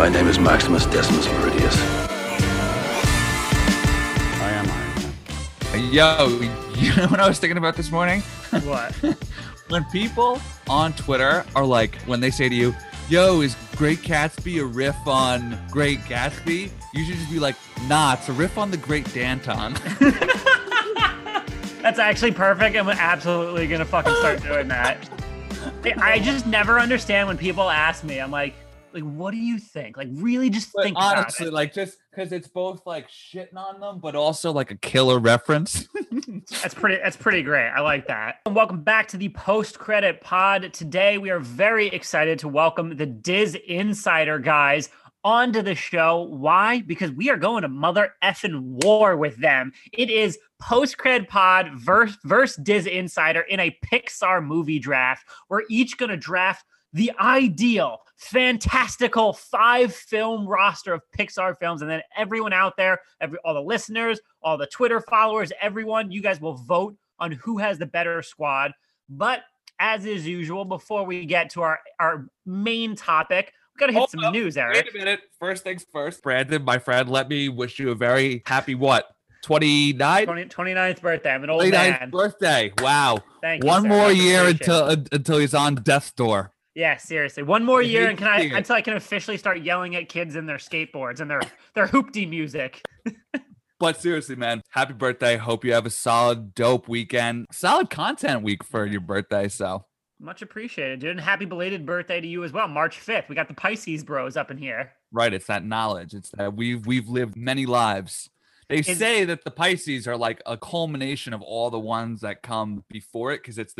My name is Maximus Decimus Meridius. I am Iron Man. Yo, you know what I was thinking about this morning? What? When people on Twitter are like, when they say to you, yo, is Great Gatsby a riff on Great Gatsby? You should just be like, nah, it's a riff on the Great Danton. That's actually perfect. I'm absolutely going to fucking start doing that. I just never understand when people ask me. I'm like, what do you think? Like, really just think about it. Honestly, like, just because it's both like shitting on them, but also like a killer reference. That's pretty great. I like that. And welcome back to the post-credit pod. Today, we are very excited to welcome the Diz Insider guys onto the show. Why? Because we are going to mother effing war with them. It is post-cred pod versus Diz Insider in a Pixar movie draft. We're each going to draft the ideal, fantastical 5-film roster of Pixar films. And then everyone out there, all the listeners, all the Twitter followers, everyone, you guys will vote on who has the better squad. But as is usual, before we get to our main topic, we've got to hit some news, Eric. Wait a minute. First things first. Brandon, my friend, let me wish you a very happy 29th birthday. I'm an old man. 29th birthday. Wow. Thank you, sir. One more year until he's on death's door. Yeah, seriously. One more year and until I can officially start yelling at kids and their skateboards and their hoopty music. But seriously, man, happy birthday. Hope you have a solid, dope weekend. Solid content week for your birthday, so. Much appreciated, dude. And happy belated birthday to you as well. March 5th. We got the Pisces bros up in here. Right. It's that knowledge. It's that we've lived many lives. They say that the Pisces are like a culmination of all the ones that come before it, because it's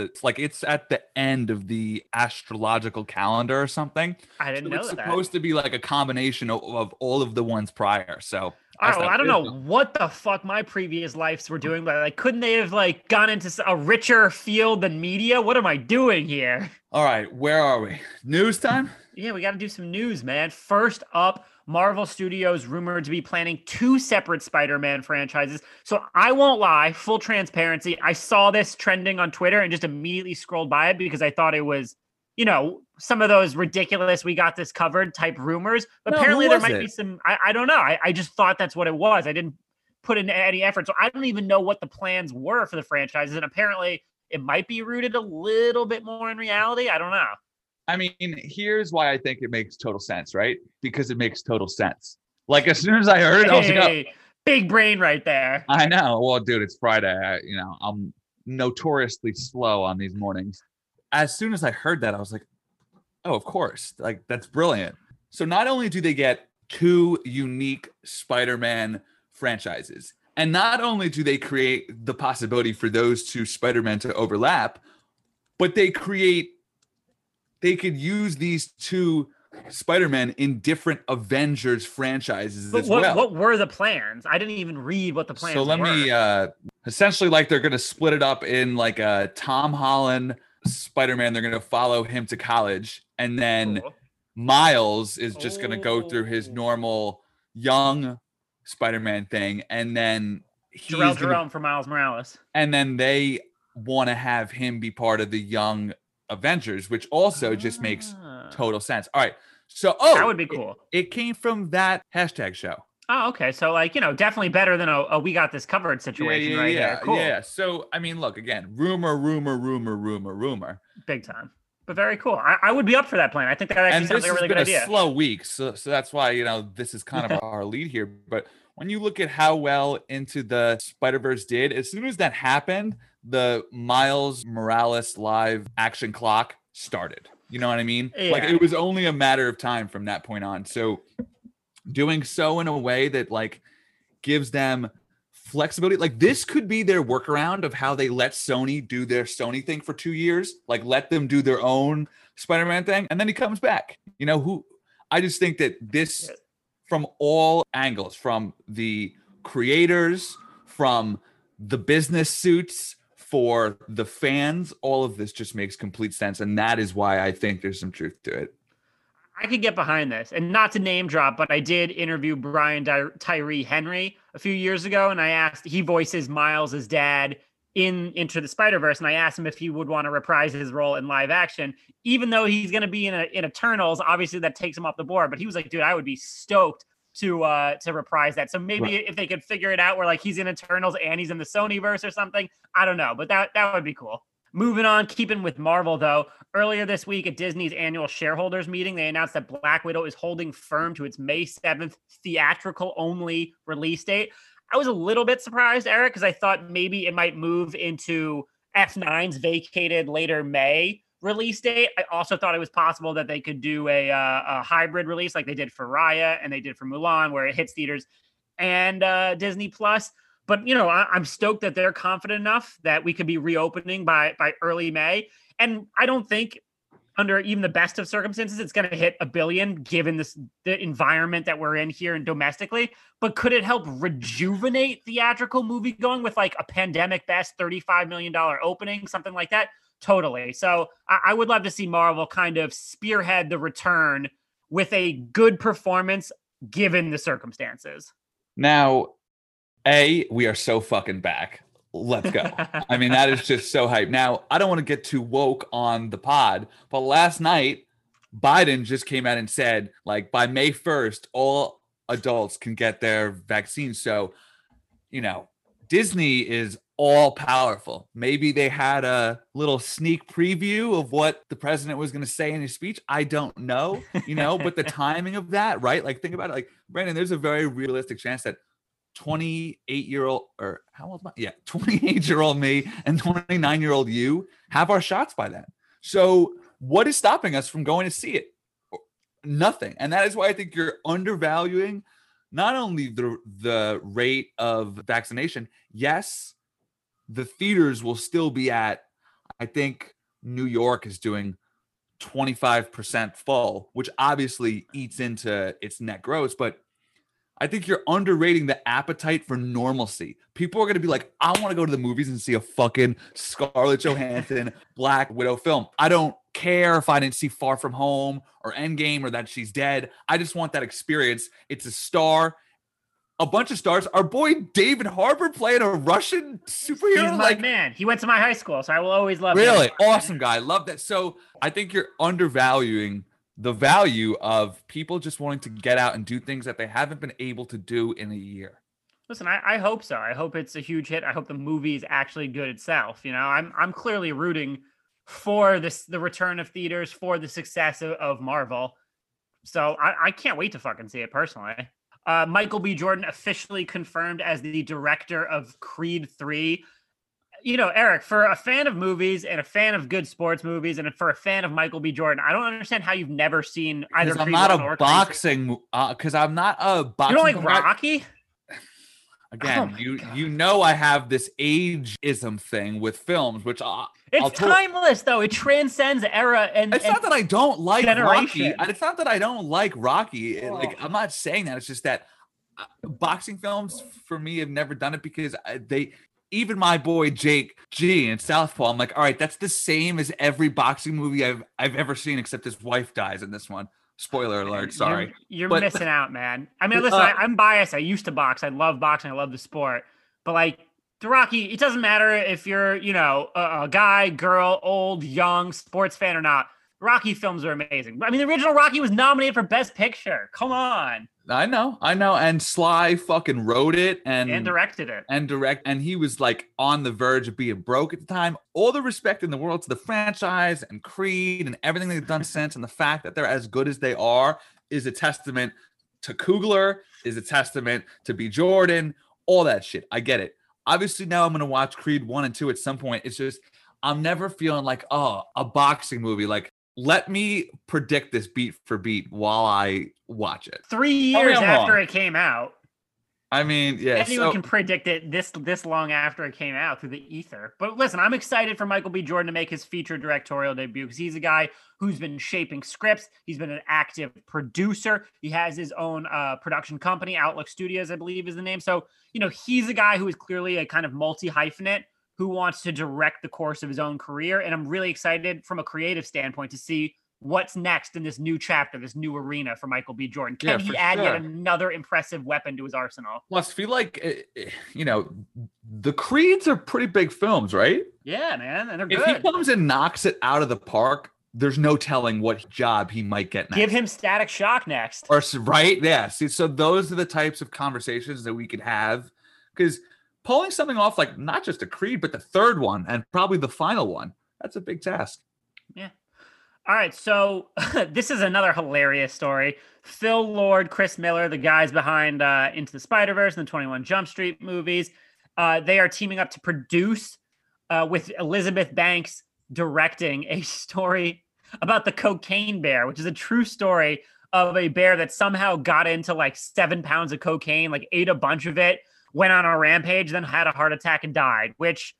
at the end of the astrological calendar or something. I didn't know that. It's supposed to be like a combination of all of the ones prior. So. I don't know what the fuck my previous lives were doing, but like, couldn't they have like gone into a richer field than media? What am I doing here? All right, where are we? News time? Yeah, we got to do some news, man. First up, Marvel Studios rumored to be planning 2 separate Spider-Man franchises. So I won't lie, full transparency, I saw this trending on Twitter and just immediately scrolled by it because I thought it was, you know, some of those ridiculous, we got this covered type rumors. But apparently there might be some, I don't know. I just thought that's what it was. I didn't put in any effort. So I don't even know what the plans were for the franchises. And apparently it might be rooted a little bit more in reality. I don't know. I mean, here's why I think it makes total sense, right? Because it makes total sense. Like as soon as I heard it, I was like, oh. Big brain right there. I know. Well, dude, it's Friday. I'm notoriously slow on these mornings. As soon as I heard that, I was like, oh, of course. Like, that's brilliant. So not only do they get 2 unique Spider-Man franchises, and not only do they create the possibility for those 2 Spider-Men to overlap, but they could use these 2 Spider-Men in different Avengers franchises as well. What were the plans? I didn't even read what the plans were. So let me, essentially, like, they're going to split it up in, like, a Tom Holland Spider-Man, they're going to follow him to college, and then Miles is just going to go through his normal young Spider-Man thing, and then Jerome for Miles Morales, and then they want to have him be part of the young Avengers, which also just makes total sense. All right, so that would be cool. It came from that hashtag show. Oh, okay. So, like, definitely better than a we got this covered situation there. Cool. Yeah. So, I mean, look, again, rumor. Big time. But very cool. I would be up for that plan. I think that actually sounds like a really good idea. It's been a slow week. So that's why, this is kind of our lead here. But when you look at how well Into the Spider-Verse did, as soon as that happened, the Miles Morales live action clock started. You know what I mean? Yeah. Like, it was only a matter of time from that point on. So doing so in a way that like gives them flexibility. Like, this could be their workaround of how they let Sony do their Sony thing for 2 years, like let them do their own Spider-Man thing. And then he comes back, I just think that this from all angles, from the creators, from the business suits, for the fans, all of this just makes complete sense. And that is why I think there's some truth to it. I could get behind this, and not to name drop, but I did interview Brian Tyree Henry a few years ago, and I asked, he voices Miles' dad in Into the Spider-Verse, and I asked him if he would want to reprise his role in live action, even though he's going to be in Eternals. Obviously, that takes him off the board, but he was like, "Dude, I would be stoked to reprise that." So maybe if they could figure it out, where like he's in Eternals and he's in the Sony-verse or something, I don't know, but that would be cool. Moving on, keeping with Marvel, though, earlier this week at Disney's annual shareholders meeting, they announced that Black Widow is holding firm to its May 7th theatrical-only release date. I was a little bit surprised, Eric, because I thought maybe it might move into F9's vacated later May release date. I also thought it was possible that they could do a hybrid release like they did for Raya and they did for Mulan, where it hits theaters and Disney Plus. But, you know, I'm stoked that they're confident enough that we could be reopening by early May. And I don't think under even the best of circumstances, it's going to hit a billion given the environment that we're in here and domestically. But could it help rejuvenate theatrical movie going with like a pandemic best $35 million opening, something like that? Totally. So I would love to see Marvel kind of spearhead the return with a good performance given the circumstances. Now, we are so fucking back. Let's go. I mean, that is just so hype. Now, I don't want to get too woke on the pod, but last night, Biden just came out and said, like, by May 1st, all adults can get their vaccine. So, you know, Disney is all powerful. Maybe they had a little sneak preview of what the president was going to say in his speech. I don't know, you know, but the timing of that, right? Like, think about it. Like, Brandon, there's a very realistic chance that 28-year-old, or how old am I? Yeah, 28-year-old me and 29-year-old you have our shots by then. So what is stopping us from going to see it? Nothing. And that is why I think you're undervaluing not only the rate of vaccination. Yes, the theaters will still be at, I think New York is doing 25% full, which obviously eats into its net gross, but I think you're underrating the appetite for normalcy. People are going to be like, I want to go to the movies and see a fucking Scarlett Johansson Black Widow film. I don't care if I didn't see Far From Home or Endgame or that she's dead. I just want that experience. It's a star. A bunch of stars. Our boy David Harbour playing a Russian superhero. He's my man. He went to my high school, so I will always love him. Really? Awesome guy. Love that. So I think you're undervaluing the value of people just wanting to get out and do things that they haven't been able to do in a year. Listen, I hope so. I hope it's a huge hit. I hope the movie is actually good itself. You know, I'm clearly rooting for this, the return of theaters, for the success of Marvel. So I can't wait to fucking see it personally. Michael B. Jordan officially confirmed as the director of Creed 3. You know, Eric, for a fan of movies and a fan of good sports movies and for a fan of Michael B. Jordan, I don't understand how you've never seen either. I'm not a boxing. You don't like Rocky? Again, you know I have this ageism thing with films, which it's timeless, though. It transcends era and it's not that I don't like generation. Rocky. It's not that I don't like Rocky. Oh. Like, I'm not saying that. It's just that boxing films, for me, have never done it because they... Even my boy Jake G in Southpaw, I'm like, all right, that's the same as every boxing movie I've ever seen, except his wife dies in this one. Spoiler alert, sorry. You're missing out, man. I mean, listen, I'm biased. I used to box. I love boxing. I love the sport. But like the Rocky, it doesn't matter if you're, you know, a guy, girl, old, young, sports fan or not. Rocky films are amazing. I mean, the original Rocky was nominated for Best Picture. Come on. I know. And Sly fucking wrote it and directed it. And he was like on the verge of being broke at the time. All the respect in the world to the franchise and Creed and everything they've done since, and the fact that they're as good as they are is a testament to Coogler, is a testament to B. Jordan, all that shit. I get it. Obviously, now I'm going to watch Creed 1 and 2 at some point. It's just, I'm never feeling like, oh, a boxing movie. Like, let me predict this beat for beat while I watch it. 3 years after it came out. I mean, yeah. Anyone can predict it this long after it came out through the ether. But listen, I'm excited for Michael B. Jordan to make his feature directorial debut because he's a guy who's been shaping scripts. He's been an active producer. He has his own production company, Outlook Studios, I believe is the name. So, you know, he's a guy who is clearly a kind of multi-hyphenate who wants to direct the course of his own career. And I'm really excited from a creative standpoint to see what's next in this new chapter, this new arena for Michael B. Jordan. Can he add yet another impressive weapon to his arsenal? Plus, feel like, you know, the Creeds are pretty big films, right? Yeah, man, and they're good. If he comes and knocks it out of the park, there's no telling what job he might get next. Give him Static Shock next. Or, right? Yeah. See, so those are the types of conversations that we could have. Because pulling something off, like not just a Creed, but the third one and probably the final one, that's a big task. Yeah. All right, so this is another hilarious story. Phil Lord, Chris Miller, the guys behind Into the Spider-Verse and the 21 Jump Street movies, they are teaming up to produce with Elizabeth Banks directing a story about the Cocaine Bear, which is a true story of a bear that somehow got into like 7 pounds of cocaine, like ate a bunch of it, went on a rampage, then had a heart attack and died, which...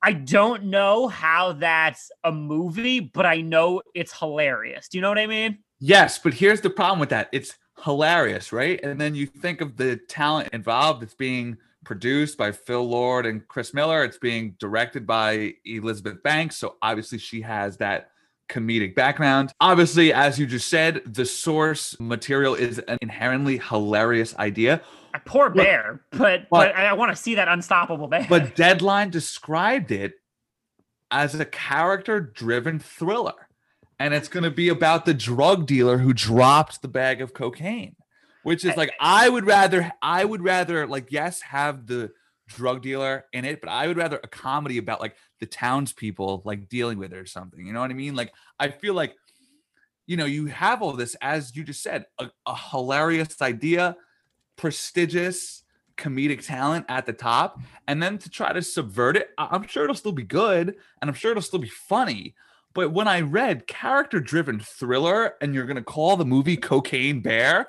I don't know how that's a movie, but I know it's hilarious. Do you know what I mean? Yes, but here's the problem with that. It's hilarious, right? And then you think of the talent involved. It's being produced by Phil Lord and Chris Miller. It's being directed by Elizabeth Banks. So obviously she has that comedic background. Obviously, as you just said, the source material is an inherently hilarious idea. A poor bear, but I want to see that unstoppable bear. But Deadline described it as a character-driven thriller, and it's going to be about the drug dealer who dropped the bag of cocaine, which is like I would rather like yes have the drug dealer in it, but I would rather a comedy about like the townspeople like dealing with it or something. You know what I mean? Like I feel like you know you have all this as you just said a hilarious idea. Prestigious comedic talent at the top, and then to try to subvert it, I'm sure it'll still be good and I'm sure it'll still be funny. But when I read character-driven thriller and you're going to call the movie Cocaine Bear,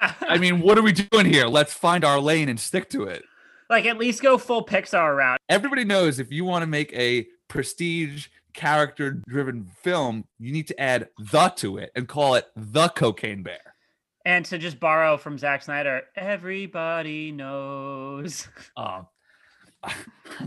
I mean, what are we doing here? Let's find our lane and stick to it. Like, at least go full Pixar route. Everybody knows if you want to make a prestige character-driven film, you need to add the to it and call it The Cocaine Bear. And to just borrow from Zack Snyder, everybody knows. I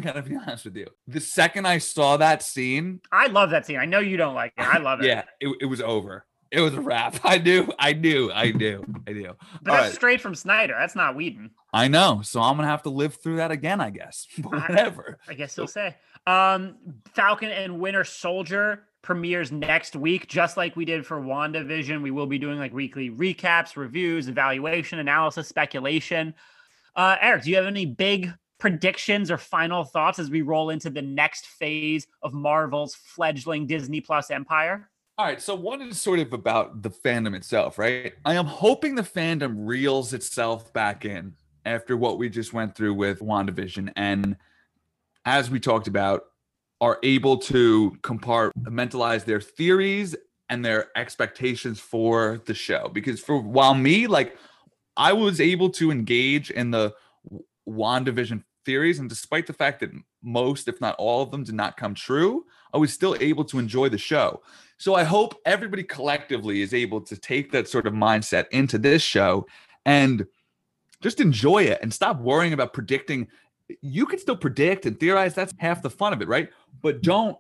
gotta be honest with you. The second I saw that scene, I love that scene. I know you don't like it. I love it. Yeah, it was over. It was a wrap. I knew. But all that's right. Straight from Snyder. That's not Whedon. I know. So I'm gonna have to live through that again, I guess. But whatever. I guess he'll say. Falcon and Winter Soldier premieres next week, just like we did for WandaVision. We will be doing like weekly recaps, reviews, evaluation, analysis, speculation. Eric, do you have any big predictions or final thoughts as we roll into the next phase of Marvel's fledgling Disney Plus empire? All right, so one is sort of about the fandom itself, right? I am hoping the fandom reels itself back in after what we just went through with WandaVision. And as we talked about, are able to compartmentalize their theories and their expectations for the show. Because for while me, like I was able to engage in the WandaVision theories, and despite the fact that most, if not all of them, did not come true, I was still able to enjoy the show. So I hope everybody collectively is able to take that sort of mindset into this show and just enjoy it and stop worrying about predicting. You can still predict and theorize. That's half the fun of it, right? But don't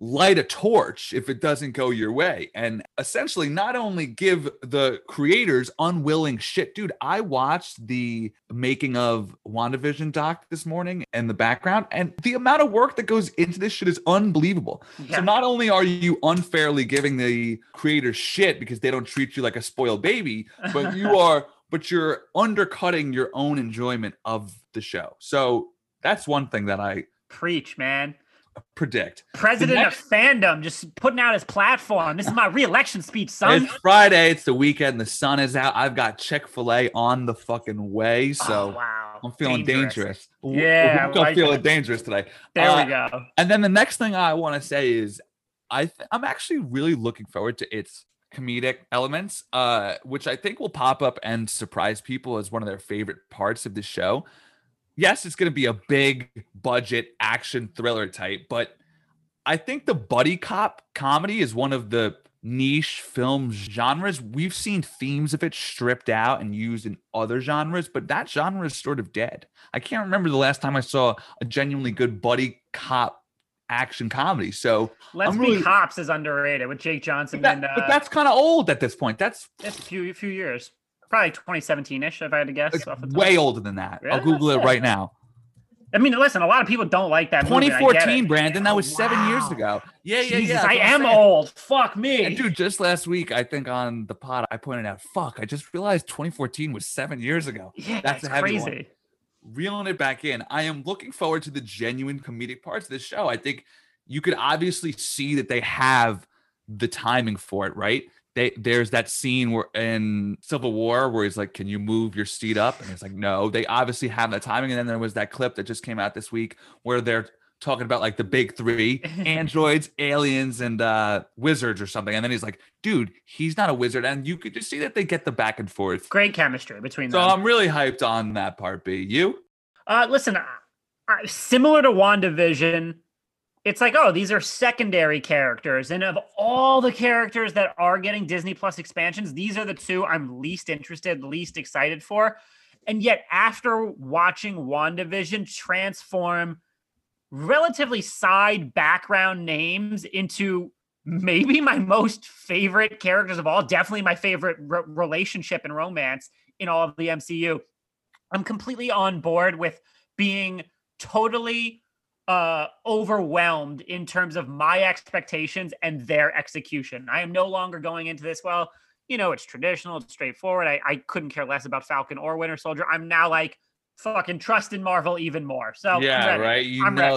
light a torch if it doesn't go your way. And essentially not only give the creators unwilling shit. Dude, I watched the making of WandaVision doc this morning in the background, and the amount of work that goes into this shit is unbelievable. Yeah. So not only are you unfairly giving the creators shit because they don't treat you like a spoiled baby, but you're undercutting your own enjoyment of the show. So that's one thing that I preach, man. Predict. President of fandom just putting out his platform. This is my re-election speech, son. It's Friday. It's the weekend. The sun is out. I've got Chick-fil-A on the fucking way. So I'm feeling dangerous. Yeah. I'm feeling dangerous today. There we go. And then the next thing I want to say is I'm actually really looking forward to its comedic elements, which I think will pop up and surprise people as one of their favorite parts of the show. Yes, it's going to be a big budget action thriller type, but I think the buddy cop comedy is one of the niche film genres. We've seen themes of it stripped out and used in other genres, but that genre is sort of dead. I can't remember the last time I saw a genuinely good buddy cop action comedy. So Let's Be Cops is underrated with Jake Johnson. But that's kind of old at this point. That's a few years. Probably 2017-ish, if I had to guess. Way older than that. Really? I'll Google it right now. I mean, listen, a lot of people don't like that movie. 2014, Brandon. That was 7 years ago. Yeah. I am old. Fuck me. And dude, just last week, I think on the pod, I pointed out, I just realized 2014 was 7 years ago. Yeah, that's a heavy one. Reeling it back in. I am looking forward to the genuine comedic parts of this show. I think you could obviously see that they have the timing for it, right? There's that scene where in Civil War where he's like, can you move your seat up? And it's like, no, they obviously have that timing. And then there was that clip that just came out this week where they're talking about like the big three, androids, aliens, and wizards or something. And then he's like, dude, he's not a wizard. And you could just see that they get the back and forth. Great chemistry between them. So I'm really hyped on that part, B. You? Listen, similar to WandaVision, it's like, oh, these are secondary characters. And of all the characters that are getting Disney Plus expansions, these are the two I'm least interested, least excited for. And yet after watching WandaVision transform relatively side background names into maybe my most favorite characters of all, definitely my favorite relationship and romance in all of the MCU, I'm completely on board with being totally overwhelmed in terms of my expectations and their execution. I am no longer going into this, well, you know, it's traditional, it's straightforward. I couldn't care less about Falcon or Winter Soldier. I'm now like fucking trust in Marvel even more. So yeah, right. You know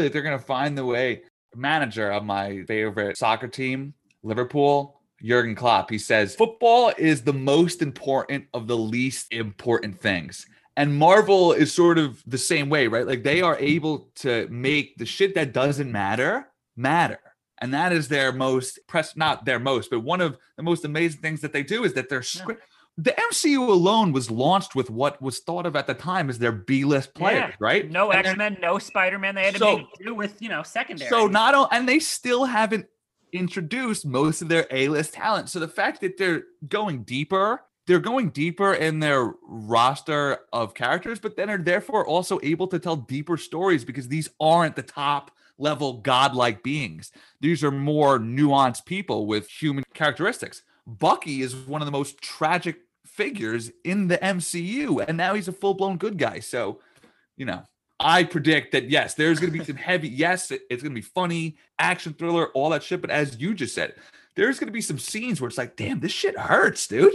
that they're gonna find the way. Manager of my favorite soccer team, Liverpool, Jurgen Klopp, he says football is the most important of the least important things. And Marvel is sort of the same way, right? Like they are able to make the shit that doesn't matter. And that is their most but one of the most amazing things that they do is that their script. The MCU alone was launched with what was thought of at the time as their B-list players, right? No X-Men, no Spider-Man. They had to do with, secondary. So and they still haven't introduced most of their A-list talent. So the fact that they're going deeper in their roster of characters, but then are therefore also able to tell deeper stories because these aren't the top level godlike beings. These are more nuanced people with human characteristics. Bucky is one of the most tragic figures in the MCU, and now he's a full-blown good guy. So, I predict that, yes, there's going to be some heavy, it's going to be funny, action thriller, all that shit. But as you just said, there's going to be some scenes where it's like, damn, this shit hurts, dude.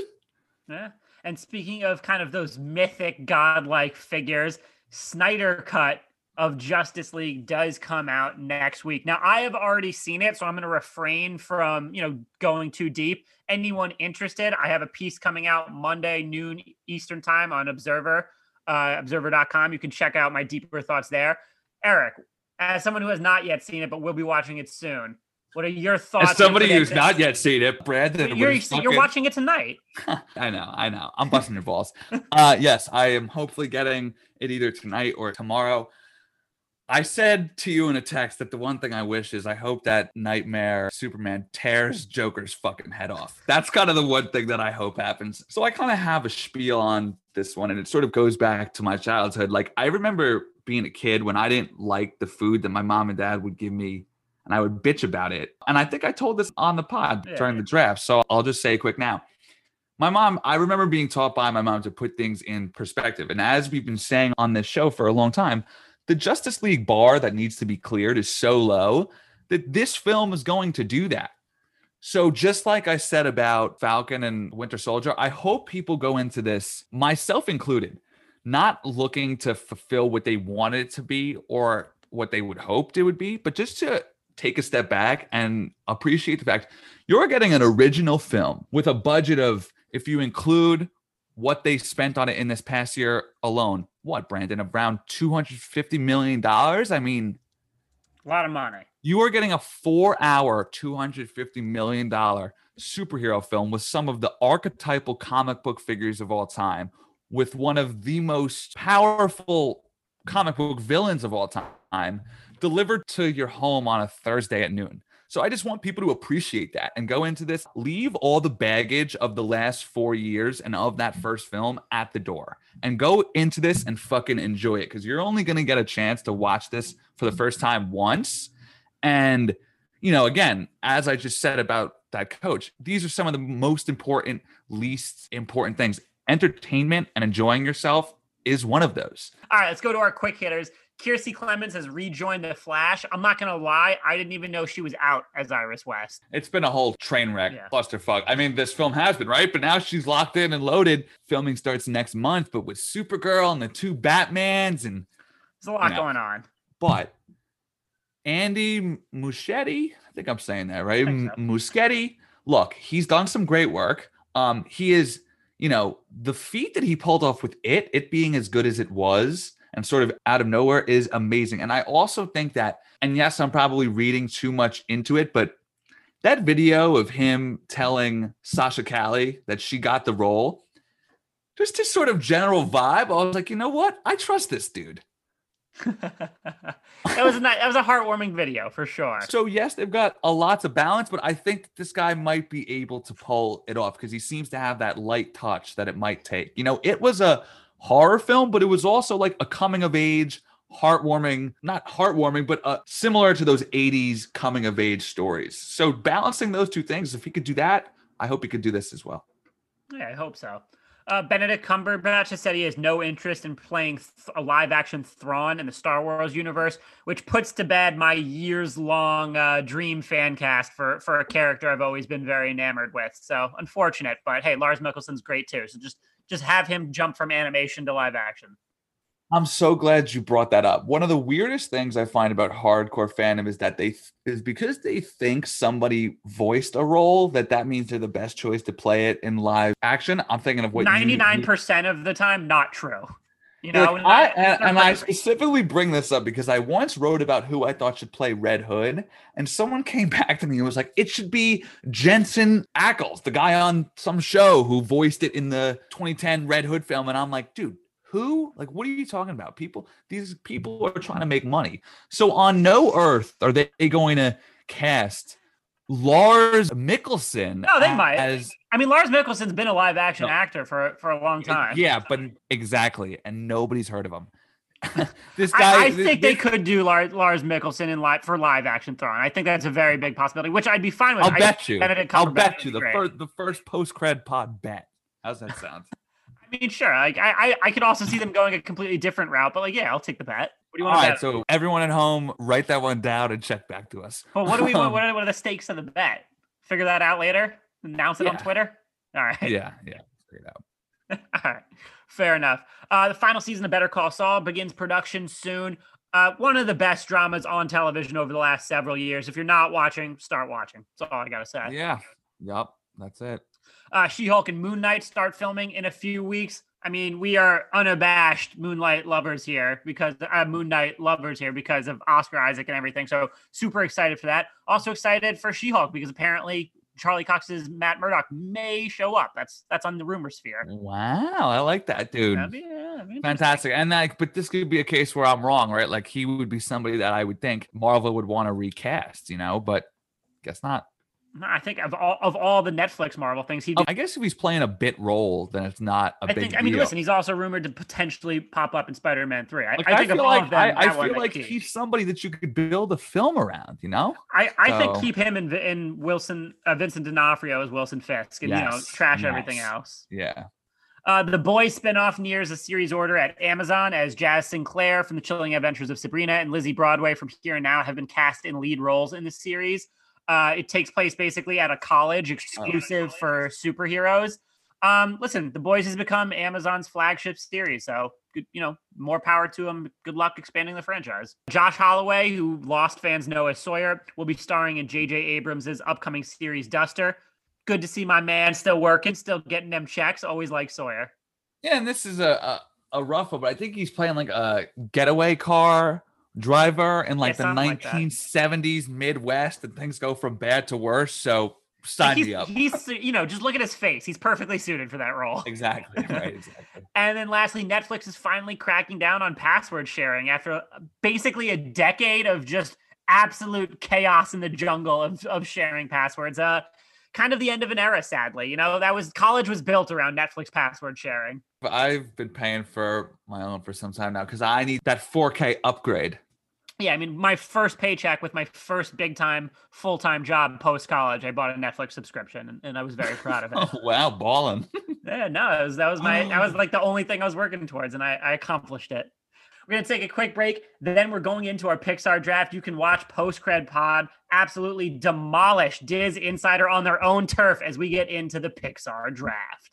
Yeah. And speaking of kind of those mythic godlike figures, Snyder Cut of Justice League does come out next week. Now, I have already seen it, so I'm going to refrain from, going too deep. Anyone interested, I have a piece coming out Monday, noon Eastern time on Observer, observer.com. You can check out my deeper thoughts there. Eric, as someone who has not yet seen it, but will be watching it soon, what are your thoughts? As somebody who's not yet seen it, Brandon. You're watching it tonight. I know. I'm busting your balls. Yes, I am hopefully getting it either tonight or tomorrow. I said to you in a text that the one thing I wish is I hope that Nightmare Superman tears Joker's fucking head off. That's kind of the one thing that I hope happens. So I kind of have a spiel on this one, and it sort of goes back to my childhood. Like, I remember being a kid when I didn't like the food that my mom and dad would give me, and I would bitch about it. And I think I told this on the pod during the draft, so I'll just say it quick now. My mom, I remember being taught by my mom to put things in perspective. And as we've been saying on this show for a long time, the Justice League bar that needs to be cleared is so low that this film is going to do that. So just like I said about Falcon and Winter Soldier, I hope people go into this, myself included, not looking to fulfill what they wanted it to be or what they would hoped it would be, but just to take a step back and appreciate the fact you're getting an original film with a budget of, if you include what they spent on it in this past year alone, what, Brandon, around $250 million? I mean, a lot of money. You are getting a 4-hour, $250 million superhero film with some of the archetypal comic book figures of all time, with one of the most powerful comic book villains of all time, delivered to your home on a Thursday at noon. So I just want people to appreciate that and go into this, leave all the baggage of the last 4 years and of that first film at the door and go into this and fucking enjoy it. Cause you're only going to get a chance to watch this for the first time once. And, you know, again, as I just said about that coach, these are some of the most important, least important things. Entertainment and enjoying yourself is one of those. All right, let's go to our quick hitters. Kiersey Clemons has rejoined The Flash. I'm not going to lie. I didn't even know she was out as Iris West. It's been a whole train wreck, clusterfuck. I mean, this film has been, right? But now she's locked in and loaded. Filming starts next month, but with Supergirl and the two Batmans and... There's a lot going on. But Andy Muschietti, I think I'm saying that, right? Muschietti. Look, he's done some great work. He is, you know, the feat that he pulled off with it being as good as it was, and sort of out of nowhere is amazing. And I also think that, and yes, I'm probably reading too much into it, but that video of him telling Sasha Callie that she got the role, just his sort of general vibe, I was like, you know what? I trust this dude. That was a heartwarming video for sure. So yes, they've got a lot to balance, but I think this guy might be able to pull it off because he seems to have that light touch that it might take. You know, it was a horror film, but it was also like a coming of age, heartwarming, but similar to those 80s coming of age stories. So balancing those two things, if he could do that, I hope he could do this as well. Yeah, I hope so. Benedict Cumberbatch has said he has no interest in playing a live-action Thrawn in the Star Wars universe, which puts to bed my years-long dream fan cast for a character I've always been very enamored with. So unfortunate, but hey, Lars Mikkelsen's great too. So just have him jump from animation to live action. I'm so glad you brought that up. One of the weirdest things I find about hardcore fandom is that because they think somebody voiced a role, that means they're the best choice to play it in live action. I'm thinking of what 99% of the time, not true. You know, like, I specifically bring this up because I once wrote about who I thought should play Red Hood, and someone came back to me and was like, it should be Jensen Ackles, the guy on some show who voiced it in the 2010 Red Hood film. And I'm like, dude, who? Like, what are you talking about? These people are trying to make money. So on no earth are they going to cast Lars Mikkelsen. No, they might. Lars Mikkelsen's been a live action actor for a long time. Yeah, but exactly. And nobody's heard of him. This guy. I think they could do Lars Mikkelsen for live action Thrawn. I think that's a very big possibility, which I'd be fine with. I'll bet you. The first post-cred pod bet. How's that sound? I mean, sure. Like, I could also see them going a completely different route, but I'll take the bet. What do you want? All right, so everyone at home, write that one down and check back to us. Well, what do we want? What are the stakes of the bet? Figure that out later. Announce it on Twitter. All right. Yeah. Figure it out. All right. Fair enough. The final season of Better Call Saul begins production soon. One of the best dramas on television over the last several years. If you're not watching, start watching. That's all I gotta say. Yeah. Yep. That's it. She-Hulk and Moon Knight start filming in a few weeks. I mean, we are unabashed Moon Knight lovers here because of Oscar Isaac and everything. So super excited for that. Also excited for She-Hulk because apparently Charlie Cox's Matt Murdock may show up. That's on the rumor sphere. Wow, I like that, dude. That'd be fantastic. And but this could be a case where I'm wrong, right? Like he would be somebody that I would think Marvel would want to recast, you know, but guess not. I think of all the Netflix Marvel things, he did. I guess if he's playing a bit role, then it's not a big deal. I mean, listen, he's also rumored to potentially pop up in Spider-Man 3. I feel like he's somebody that you could build a film around, you know? I think keep him in Wilson, Vincent D'Onofrio as Wilson Fisk and, trash everything else. Yeah. The Boys spinoff nears a series order at Amazon as Jazz Sinclair from The Chilling Adventures of Sabrina and Lizzie Broadway from Here and Now have been cast in lead roles in the series. It takes place basically at a college exclusive for superheroes. Listen, The Boys has become Amazon's flagship series, so more power to them. Good luck expanding the franchise. Josh Holloway, who Lost fans know as Sawyer, will be starring in J.J. Abrams' upcoming series Duster. Good to see my man still working, still getting them checks. Always like Sawyer. Yeah, and this is a rough one, but I think he's playing like a getaway car driver in the 1970s Midwest, and things go from bad to worse. So sign me up. He's just look at his face. He's perfectly suited for that role. Exactly. Right. Exactly. And then lastly, Netflix is finally cracking down on password sharing after basically a decade of just absolute chaos in the jungle of sharing passwords. Kind of the end of an era, sadly. You know, that was college was built around Netflix password sharing. I've been paying for my own for some time now because I need that 4K upgrade. Yeah, I mean, my first paycheck with my first big-time, full-time job post-college, I bought a Netflix subscription, and I was very proud of it. Oh, wow, ballin'. Yeah, no, that was like the only thing I was working towards, and I accomplished it. We're going to take a quick break, then we're going into our Pixar draft. You can watch Post-Cred Pod absolutely demolish Diz Insider on their own turf as we get into the Pixar draft.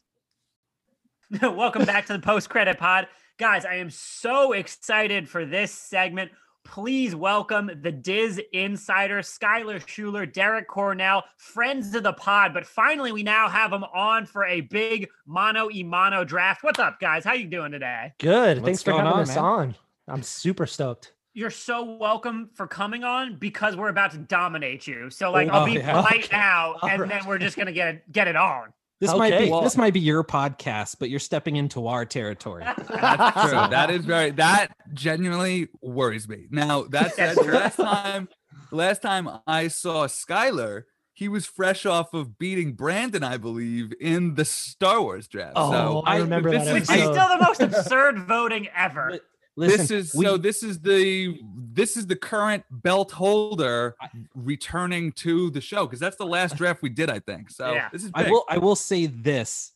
Welcome back to the Post-Credit Pod. Guys, I am so excited for this segment. Please welcome the Diz Insider, Skylar Schuler, Derek Cornell, friends of the pod. But finally, we now have them on for a big mano-a-mano draft. What's up, guys? How you doing today? Good. What's Thanks for having us on. I'm super stoked. You're so welcome for coming on because we're about to dominate you. So, like, I'll be polite now, and then we're just going to get it on. This might be your podcast, but you're stepping into our territory. That's true. That genuinely worries me. Now that's last time I saw Skylar, he was fresh off of beating Brandon, I believe, in the Star Wars draft. Oh, so I remember that. Which is still the most absurd voting ever. Listen, this is the current belt holder returning to the show because that's the last draft we did, I think. So yeah. This is big. I will say this: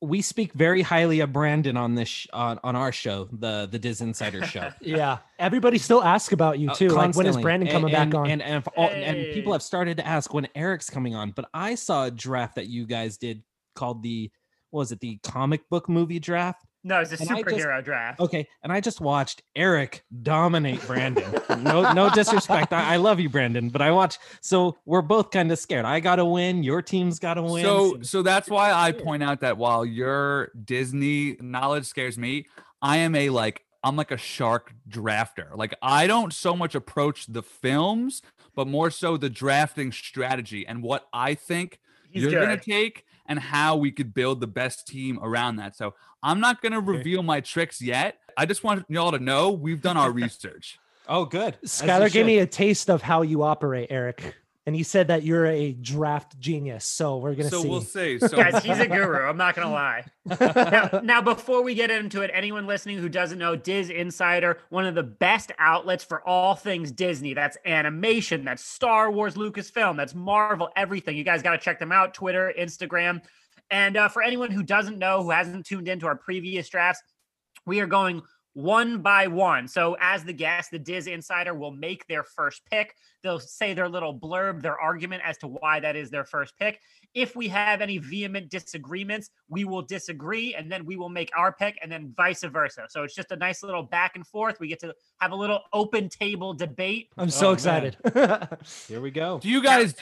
we speak very highly of Brandon on this on our show, the Diz Insider show. Yeah, everybody still asks about you too. Like, when is Brandon coming back on? And people have started to ask when Eric's coming on. But I saw a draft that you guys did called the comic book movie draft. No, it's a superhero draft. Okay, and I just watched Eric dominate Brandon. No disrespect. I love you, Brandon, but so we're both kind of scared. I got to win. Your team's got to win. So that's why I point out that while your Disney knowledge scares me, I'm like a shark drafter. Like, I don't so much approach the films, but more so the drafting strategy and what I think you're going to take and how we could build the best team around that. So I'm not going to reveal my tricks yet. I just want y'all to know we've done our research. Oh, good. Skylar gave me a taste of how you operate, Eric. And he said that you're a draft genius. So we're going to see. So we'll see. So guys, he's a guru. I'm not going to lie. Now, before we get into it, anyone listening who doesn't know, Diz Insider, one of the best outlets for all things Disney. That's animation. That's Star Wars, Lucasfilm. That's Marvel, everything. You guys got to check them out. Twitter, Instagram. And for anyone who doesn't know, who hasn't tuned into our previous drafts, we are going one by one. So as the guest, the Diz Insider will make their first pick. They'll say their little blurb, their argument as to why that is their first pick. If we have any vehement disagreements, we will disagree, and then we will make our pick, and then vice versa. So it's just a nice little back and forth. We get to have a little open table debate. I'm so excited. Here we go. Do you guys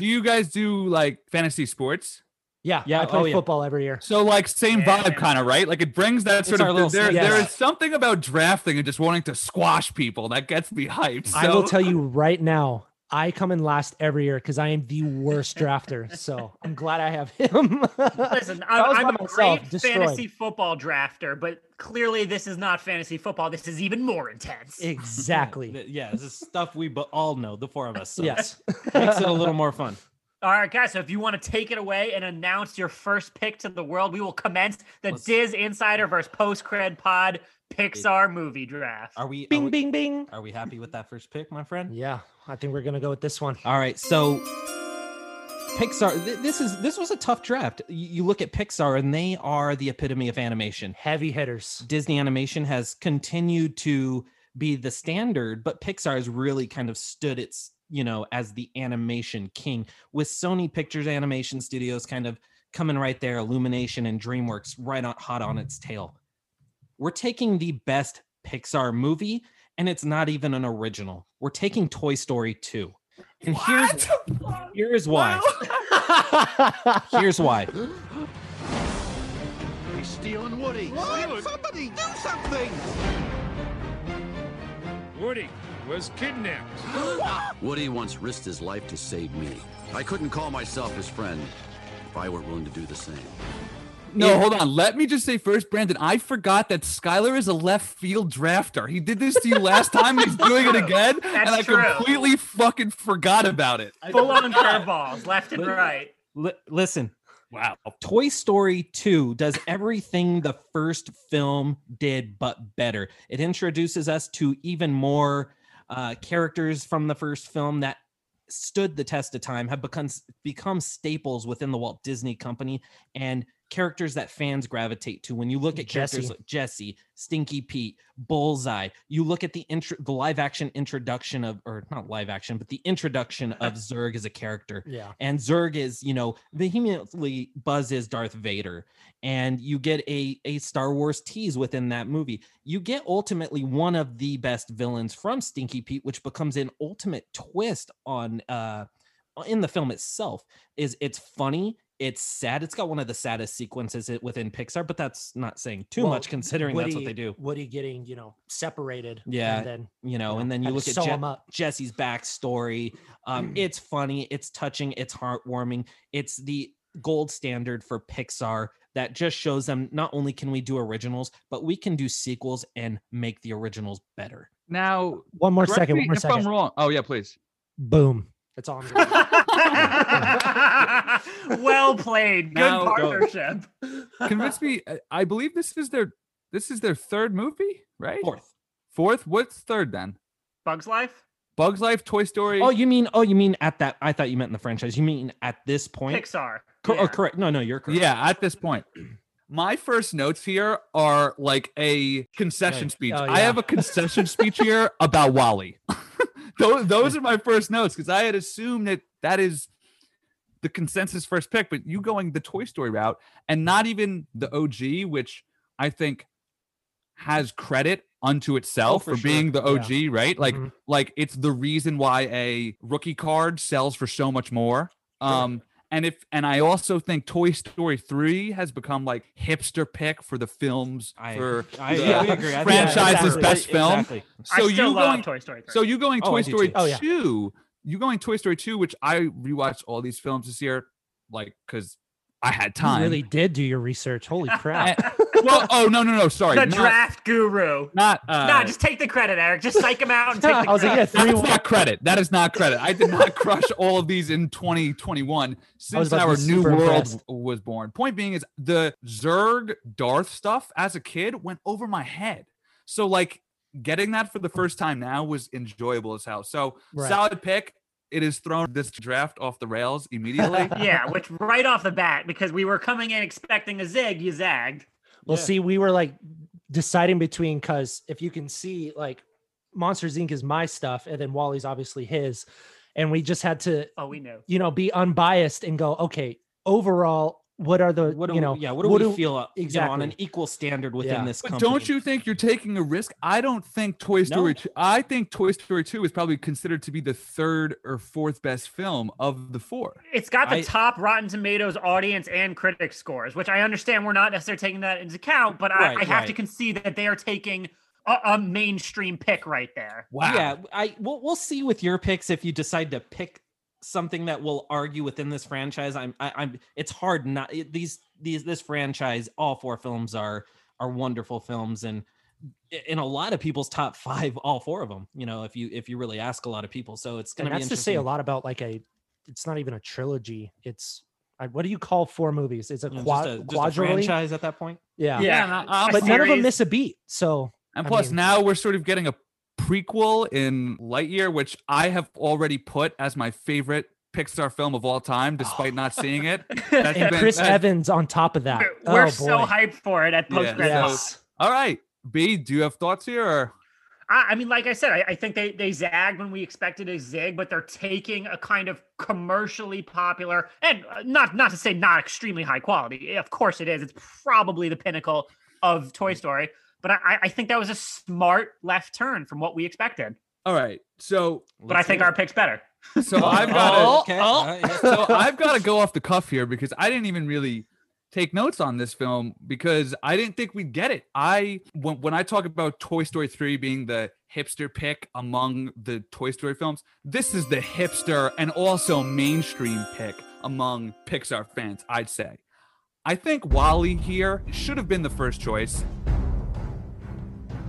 do like fantasy sports? Yeah, I play football every year. So like same vibe kind of, right? Like it brings that sort of there is something about drafting and just wanting to squash people that gets me hyped. So. I will tell you right now, I come in last every year because I am the worst drafter. So I'm glad I have him. Listen, I'm a great fantasy football drafter, but clearly this is not fantasy football. This is even more intense. Exactly. Yeah, this is stuff we all know, the four of us. So yes. Makes it a little more fun. All right, guys, so if you want to take it away and announce your first pick to the world, we will commence the Diz Insider versus Post-Cred Pod Pixar movie draft. Bing, bing, bing. Are we happy with that first pick, my friend? Yeah, I think we're going to go with this one. All right, so Pixar, this was a tough draft. You look at Pixar, and they are the epitome of animation. Heavy hitters. Disney animation has continued to be the standard, but Pixar has really kind of stood its as the animation king, with Sony Pictures Animation Studios kind of coming right there, Illumination and DreamWorks right on hot on its tail. We're taking the best Pixar movie, and it's not even an original. We're taking Toy Story 2. And here's why. Here's why. He's stealing Woody. What? Somebody do something! Woody was kidnapped. Woody once risked his life to save me. I couldn't call myself his friend if I were willing to do the same. No, hold on. Let me just say first, Brandon, I forgot that Skyler is a left field drafter. He did this to you last time. He's doing it again. That's and true. I completely fucking forgot about it. Full on curveballs, left and right. Listen. Wow. Toy Story 2 does everything the first film did, but better. It introduces us to even more characters from the first film that stood the test of time, have become staples within the Walt Disney Company, and characters that fans gravitate to. When you look at characters like Jesse, Stinky Pete, Bullseye, you look at the live action introduction of, or not live action, but the introduction of Zurg as a character. Yeah. And Zurg is, you know, vehemently buzzes Darth Vader. And you get a Star Wars tease within that movie. You get ultimately one of the best villains from Stinky Pete, which becomes an ultimate twist on in the film itself. Is it's funny. It's sad. It's got one of the saddest sequences within Pixar, but that's not saying too much considering Woody, that's what they do. Woody getting, you know, separated. Yeah. And then, and then you look at Jesse's backstory. It's funny. It's touching. It's heartwarming. It's the gold standard for Pixar that just shows them not only can we do originals, but we can do sequels and make the originals better. Now, one more second. If I'm wrong. Oh, yeah, please. Boom. It's on. Well played. Good partnership. Convince me. I believe this is their third movie, right? Fourth. What's third then? Bugs Life, Toy Story. Oh, you mean at that? I thought you meant in the franchise. You mean at this point? Pixar. Yeah. Oh, correct. No, you're correct. Yeah, at this point. My first notes here are like a concession speech. Oh, yeah. I have a concession speech here about WALL-E. Those are my first notes because I had assumed that is the consensus first pick, but you going the Toy Story route and not even the OG, which I think has credit unto itself for being the OG, right? Like, like it's the reason why a rookie card sells for so much more. And I also think Toy Story 3 has become like hipster pick for the films I agree. Franchise's best film. Exactly. So I still love Toy Story 3. So you going Toy Story 2? Oh, yeah. You going Toy Story 2, which I rewatched all these films this year, like because I had time. You really did do your research. Holy crap! No, sorry. The draft guru. Not just take the credit, Eric. Just psych him out and take the credit. I was like, yeah, that's not credit. That is not credit. I did not crush all of these in 2021 since our new world was born. Point being is the Zurg Darth stuff as a kid went over my head. So like getting that for the first time now was enjoyable as hell. So solid pick. It has thrown this draft off the rails immediately. Yeah, which right off the bat, because we were coming in expecting a zig, you zagged. Well, see, we were like deciding between, because if you can see, like Monsters Inc. is my stuff, and then WALL-E's obviously his, and we just had to, we know, be unbiased and go, okay, overall, what do we feel on an equal standard within this company? But don't you think you're taking a risk? I don't think Toy Story 2, I think Toy Story 2 is probably considered to be the third or fourth best film of the four. It's got the top Rotten Tomatoes audience and critic scores, which I understand we're not necessarily taking that into account, but I have to concede that they are taking a mainstream pick right there. Wow. Yeah, we'll see with your picks if you decide to pick something that will argue within this franchise. It's hard not this franchise. All four films are wonderful films, and in a lot of people's top five, all four of them. If you really ask a lot of people, so it's gonna be interesting. That's to say a lot about it's not even a trilogy. It's what do you call four movies? It's a franchise at that point. Yeah, yeah. But none of them miss a beat. So now we're sort of getting a prequel in Lightyear, which I have already put as my favorite Pixar film of all time, despite not seeing it. And Chris Evans on top of that. We're so hyped for it at post credits. Yeah. So, all right. B, do you have thoughts here? Or? I mean, like I said, I think they zagged when we expected a zig, but they're taking a kind of commercially popular, and not to say not extremely high quality. Of course it is. It's probably the pinnacle of Toy Story. But I think that was a smart left turn from what we expected. All right. So, but I think our pick's better. So I've got to go off the cuff here because I didn't even really take notes on this film because I didn't think we'd get it. When I talk about Toy Story 3 being the hipster pick among the Toy Story films, this is the hipster and also mainstream pick among Pixar fans, I'd say. I think WALL-E here should have been the first choice.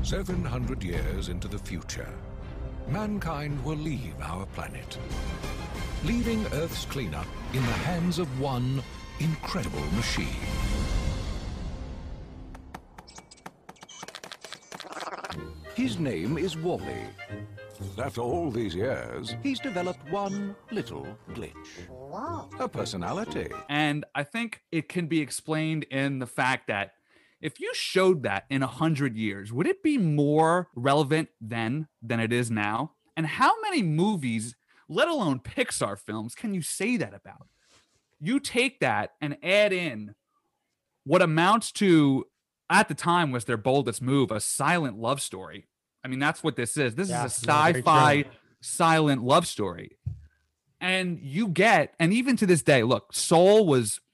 700 years into the future, mankind will leave our planet, leaving Earth's cleanup in the hands of one incredible machine. His name is WALL-E. After all these years, he's developed one little glitch. A personality. And I think it can be explained in the fact that if you showed that in 100 years, would it be more relevant then than it is now? And how many movies, let alone Pixar films, can you say that about? You take that and add in what amounts to, at the time was their boldest move, a silent love story. I mean, that's what this is. This is a sci-fi silent love story. And you get, and even to this day, look, Soul, and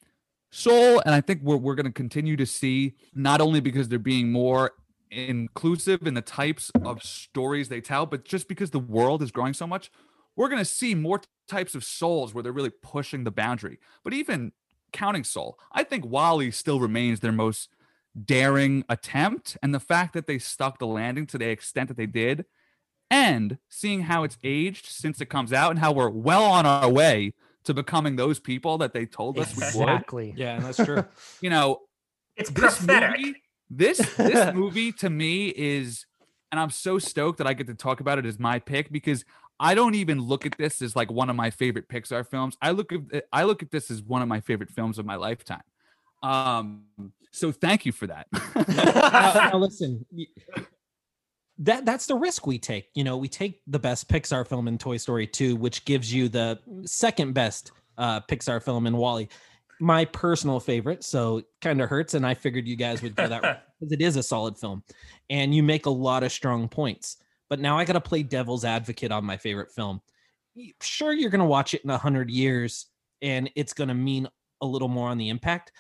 I think we're going to continue to see, not only because they're being more inclusive in the types of stories they tell, but just because the world is growing so much, we're going to see more types of Souls where they're really pushing the boundary. But even counting Soul, I think WALL-E still remains their most daring attempt, and the fact that they stuck the landing to the extent that they did, and seeing how it's aged since it comes out and how we're well on our way to becoming those people that they told us we would. Exactly. Yeah, that's true. You know, it's pathetic. This movie to me is, and I'm so stoked that I get to talk about it as my pick, because I don't even look at this as like one of my favorite Pixar films. I look at this as one of my favorite films of my lifetime. So thank you for that. Now listen, that's the risk we take. You know, we take the best Pixar film in Toy Story 2, which gives you the second best Pixar film in WALL-E. My personal favorite, so it kind of hurts, and I figured you guys would go that way, because it is a solid film, and you make a lot of strong points. But now I got to play devil's advocate on my favorite film. Sure, you're going to watch it in 100 years, and it's going to mean a little more on the impact,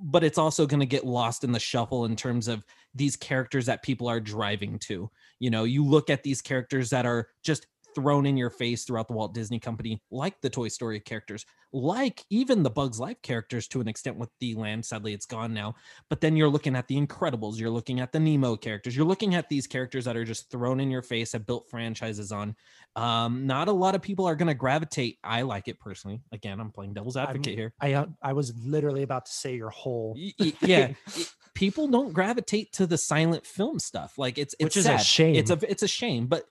but it's also going to get lost in the shuffle in terms of these characters that people are driving to. You know, you look at these characters that are just thrown in your face throughout the Walt Disney Company, like the Toy Story characters, like even the Bugs Life characters to an extent with the Land. Sadly, it's gone now. But then you're looking at the Incredibles. You're looking at the Nemo characters. You're looking at these characters that are just thrown in your face, have built franchises on. Not a lot of people are going to gravitate. I like it personally. Again, I'm playing devil's advocate here. I was literally about to say your whole. Yeah. People don't gravitate to the silent film stuff. Like it's which sad. Is a shame. It's a shame, but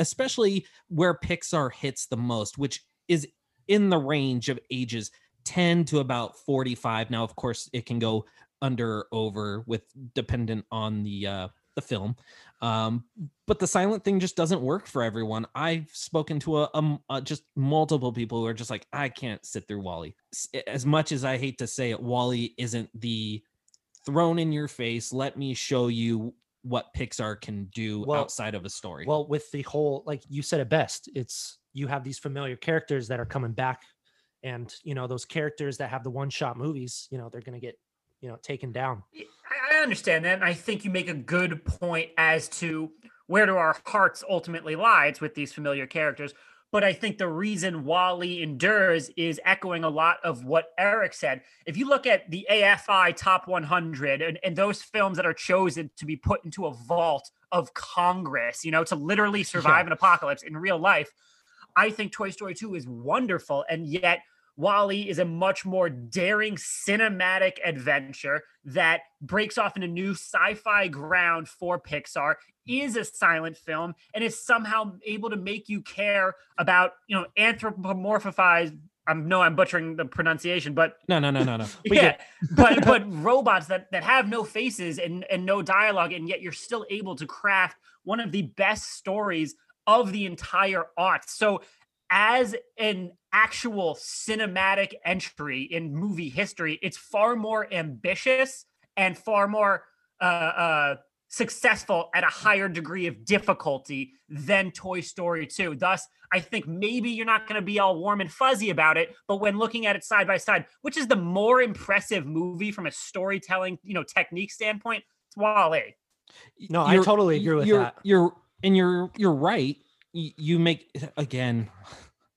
especially where Pixar hits the most, which is in the range of ages 10 to about 45. Now, of course, it can go under or over with dependent on the film. But the silent thing just doesn't work for everyone. I've spoken to just multiple people who are just like, I can't sit through WALL-E. As much as I hate to say it, WALL-E isn't the thrown in your face, let me show you what Pixar can do outside of a story. Well, with the whole, like you said it best, it's you have these familiar characters that are coming back, and you know those characters that have the one-shot movies, you know, they're going to get, you know, taken down. I understand that, and I think you make a good point as to where do our hearts ultimately lie. It's with these familiar characters, but I think the reason WALL-E endures is echoing a lot of what Eric said. If you look at the AFI Top 100 and those films that are chosen to be put into a vault of Congress, you know, to literally survive an apocalypse in real life, I think Toy Story 2 is wonderful. And yet WALL-E is a much more daring cinematic adventure that breaks off into new sci-fi ground for Pixar, is a silent film, and is somehow able to make you care about, you know, anthropomorphized, I'm butchering the pronunciation, but no. Yeah, but robots that have no faces and no dialogue, and yet you're still able to craft one of the best stories of the entire aughts. So as an actual cinematic entry in movie history, it's far more ambitious and far more successful at a higher degree of difficulty than Toy Story 2. Thus, I think maybe you're not going to be all warm and fuzzy about it, but when looking at it side by side, which is the more impressive movie from a storytelling, you know, technique standpoint, it's WALL-E. No, I totally agree with that. You're right. You make, again,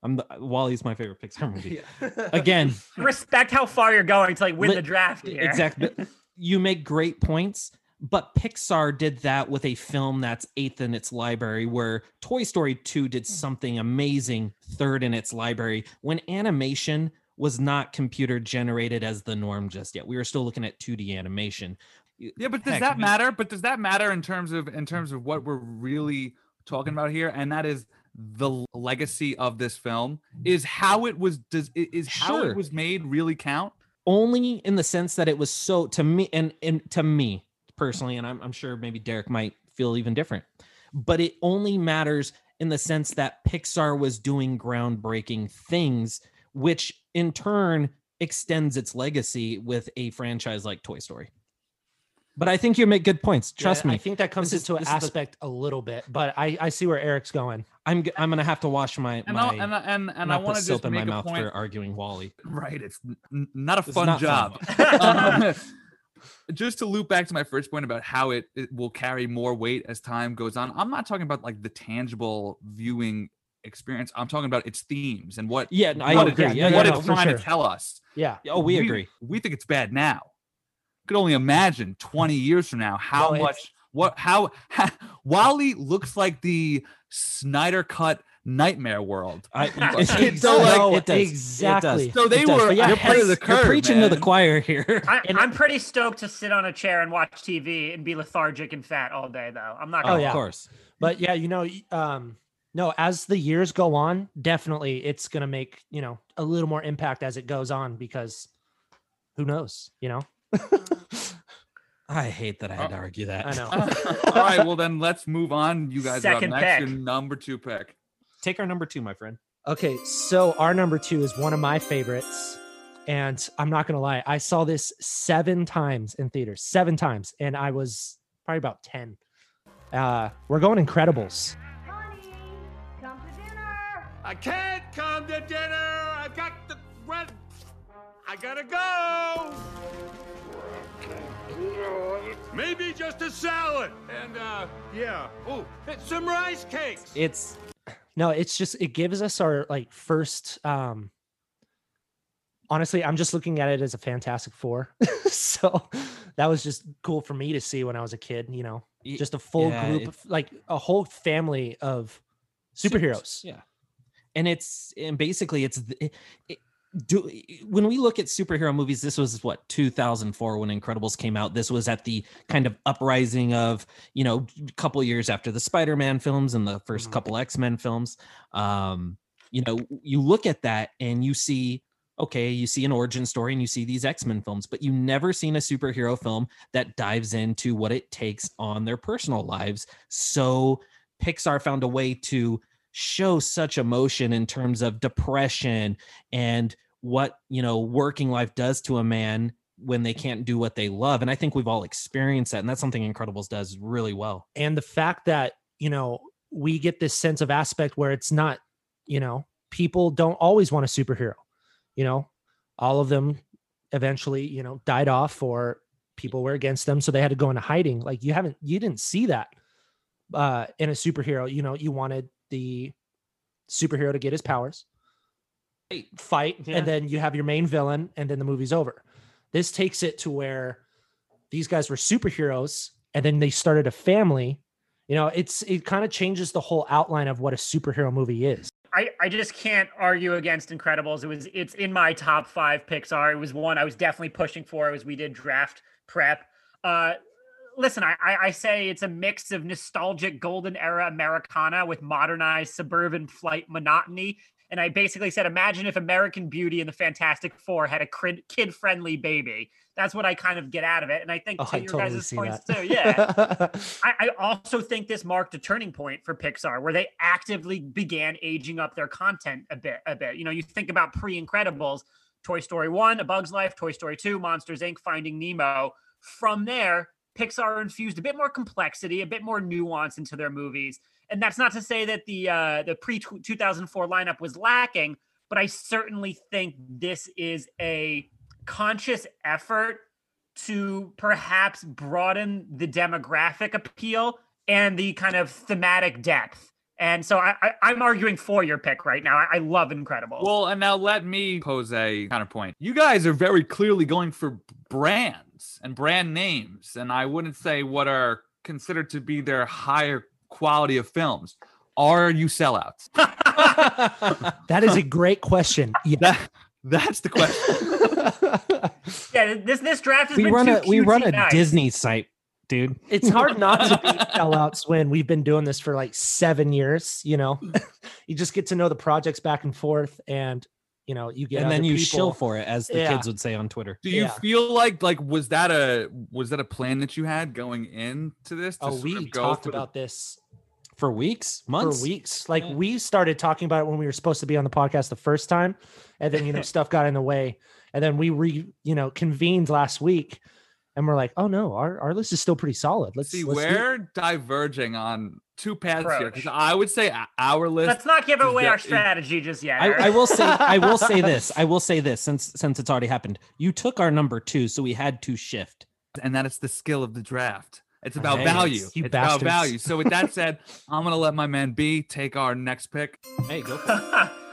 WALL-E's my favorite Pixar movie. Yeah. Again, respect how far you're going to like win the draft here. Exactly. You make great points, but Pixar did that with a film that's eighth in its library, where Toy Story 2 did something amazing third in its library, when animation was not computer generated as the norm just yet. We were still looking at 2D animation. Yeah, but does that matter? But does that matter in terms of what we're really talking about here? And that is the legacy of this film. Is how it was it was made really count? Only in the sense that it was so, to me, and to me personally, and I'm sure maybe Derek might feel even different, but it only matters in the sense that Pixar was doing groundbreaking things, which in turn extends its legacy with a franchise like Toy Story. But I think you make good points. Trust me. I think that comes into aspect a little bit, but I see where Eric's going. I'm going to have to wash my I want to just make a point for arguing WALL-E. Right, it's not a fun job. Just to loop back to my first point about how it will carry more weight as time goes on. I'm not talking about like the tangible viewing experience. I'm talking about its themes and what. Yeah, I agree. It's trying to tell us. Yeah. Oh, we agree. We think it's bad now. Could only imagine 20 years from now how WALL-E looks like the Snyder cut Nightmare World. It does. So they were you're preaching to the choir here. I'm pretty stoked to sit on a chair and watch TV and be lethargic and fat all day, though. I'm not. Of course. But yeah, no, as the years go on, definitely it's gonna make a little more impact as it goes on, because who knows, I hate that I had to argue that. I know. All right, well then let's move on. You guys are next. Your number two pick. Take our number two, my friend. Okay, so our number two is one of my favorites, and I'm not gonna lie, I saw this 7 times in theaters, 7 times, and I was probably about 10. We're going Incredibles. Honey, come to dinner. I can't come to dinner. I've got the red. I gotta go. Maybe just a salad and some rice cakes. It gives us our like first. Honestly, I'm just looking at it as a Fantastic Four, so that was just cool for me to see when I was a kid. Just a full group, like a whole family of superheroes. Yeah, when we look at superhero movies, this was what 2004 when Incredibles came out. This was at the kind of uprising of a couple years after the Spider-Man films and the first couple X-Men films. You look at that and you see, okay, you see an origin story and you see these X-Men films, but you never seen a superhero film that dives into what it takes on their personal lives. So Pixar found a way to show such emotion in terms of depression and what working life does to a man when they can't do what they love. And I think we've all experienced that, and that's something Incredibles does really well. And the fact that we get this sense of aspect where it's not people don't always want a superhero. All of them eventually died off, or people were against them, so they had to go into hiding. Like you didn't see that in a superhero. You wanted the superhero to get his powers, fight, and then you have your main villain, and then the movie's over. This takes it to where these guys were superheroes, and then they started a family. It kind of changes the whole outline of what a superhero movie is. I just can't argue against Incredibles. It's in my top 5 Pixar. It was one I was definitely pushing for as we did draft prep. Listen, I say it's a mix of nostalgic golden era Americana with modernized suburban flight monotony. And I basically said, imagine if American Beauty and the Fantastic Four had a kid-friendly baby. That's what I kind of get out of it. And I think guys' points too, yeah. I also think this marked a turning point for Pixar, where they actively began aging up their content a bit. You think about pre-Incredibles, Toy Story 1, A Bug's Life, Toy Story 2, Monsters Inc., Finding Nemo. From there, Pixar infused a bit more complexity, a bit more nuance into their movies. And that's not to say that the pre-2004 lineup was lacking, but I certainly think this is a conscious effort to perhaps broaden the demographic appeal and the kind of thematic depth And so I'm arguing for your pick right now. I love Incredibles. Well, and now let me pose a counterpoint. You guys are very clearly going for brands and brand names, and I wouldn't say what are considered to be their higher quality of films. Are you sellouts? That is a great question. Yeah. That's the question. Yeah, this draft has been too cutesy. We run a Disney site, dude. It's hard not to be sellouts when we've been doing this for like 7 years, you know. You just get to know the projects back and forth, and you know, you get, and then you shill for it, as the kids would say on Twitter. Do you feel like was that a plan that you had going into this? We talked about this for weeks, months, for weeks. Like we started talking about it when we were supposed to be on the podcast the first time, and then, you know, stuff got in the way, and then we convened last week, and we're like, oh no, our list is still pretty solid. Let's diverging on two paths here, because I would say our list. Let's not give away our strategy just yet. I will say this since it's already happened. You took our number two, so we had to shift, and that is the skill of the draft. It's about value. It's bastards. About value. So with that said, I'm gonna let my man B take our next pick. Hey, go!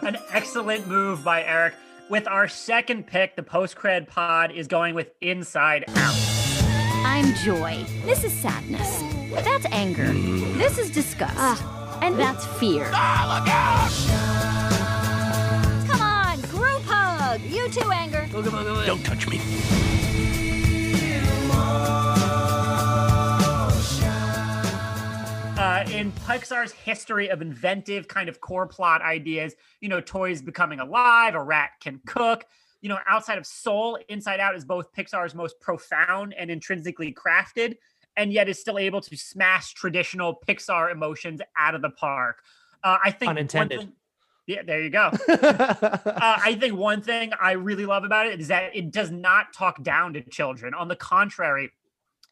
An excellent move by Eric. With our second pick, the post-cred pod is going with Inside Out. I'm joy. This is sadness. That's anger. This is disgust. And that's fear. Ah, look out! Come on, group hug. You too, anger. Go. Don't touch me. In Pixar's history of inventive kind of core plot ideas, you know, toys becoming alive, a rat can cook, you know, outside of Soul, Inside Out is both Pixar's most profound and intrinsically crafted, and yet is still able to smash traditional Pixar emotions out of the park. I think unintended. Yeah, there you go. I think one thing I really love about it is that it does not talk down to children. On the contrary,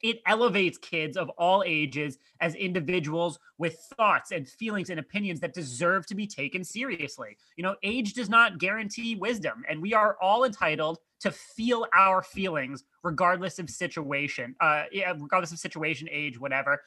it elevates kids of all ages as individuals with thoughts and feelings and opinions that deserve to be taken seriously. You know, age does not guarantee wisdom, and we are all entitled to feel our feelings regardless of situation, age, whatever.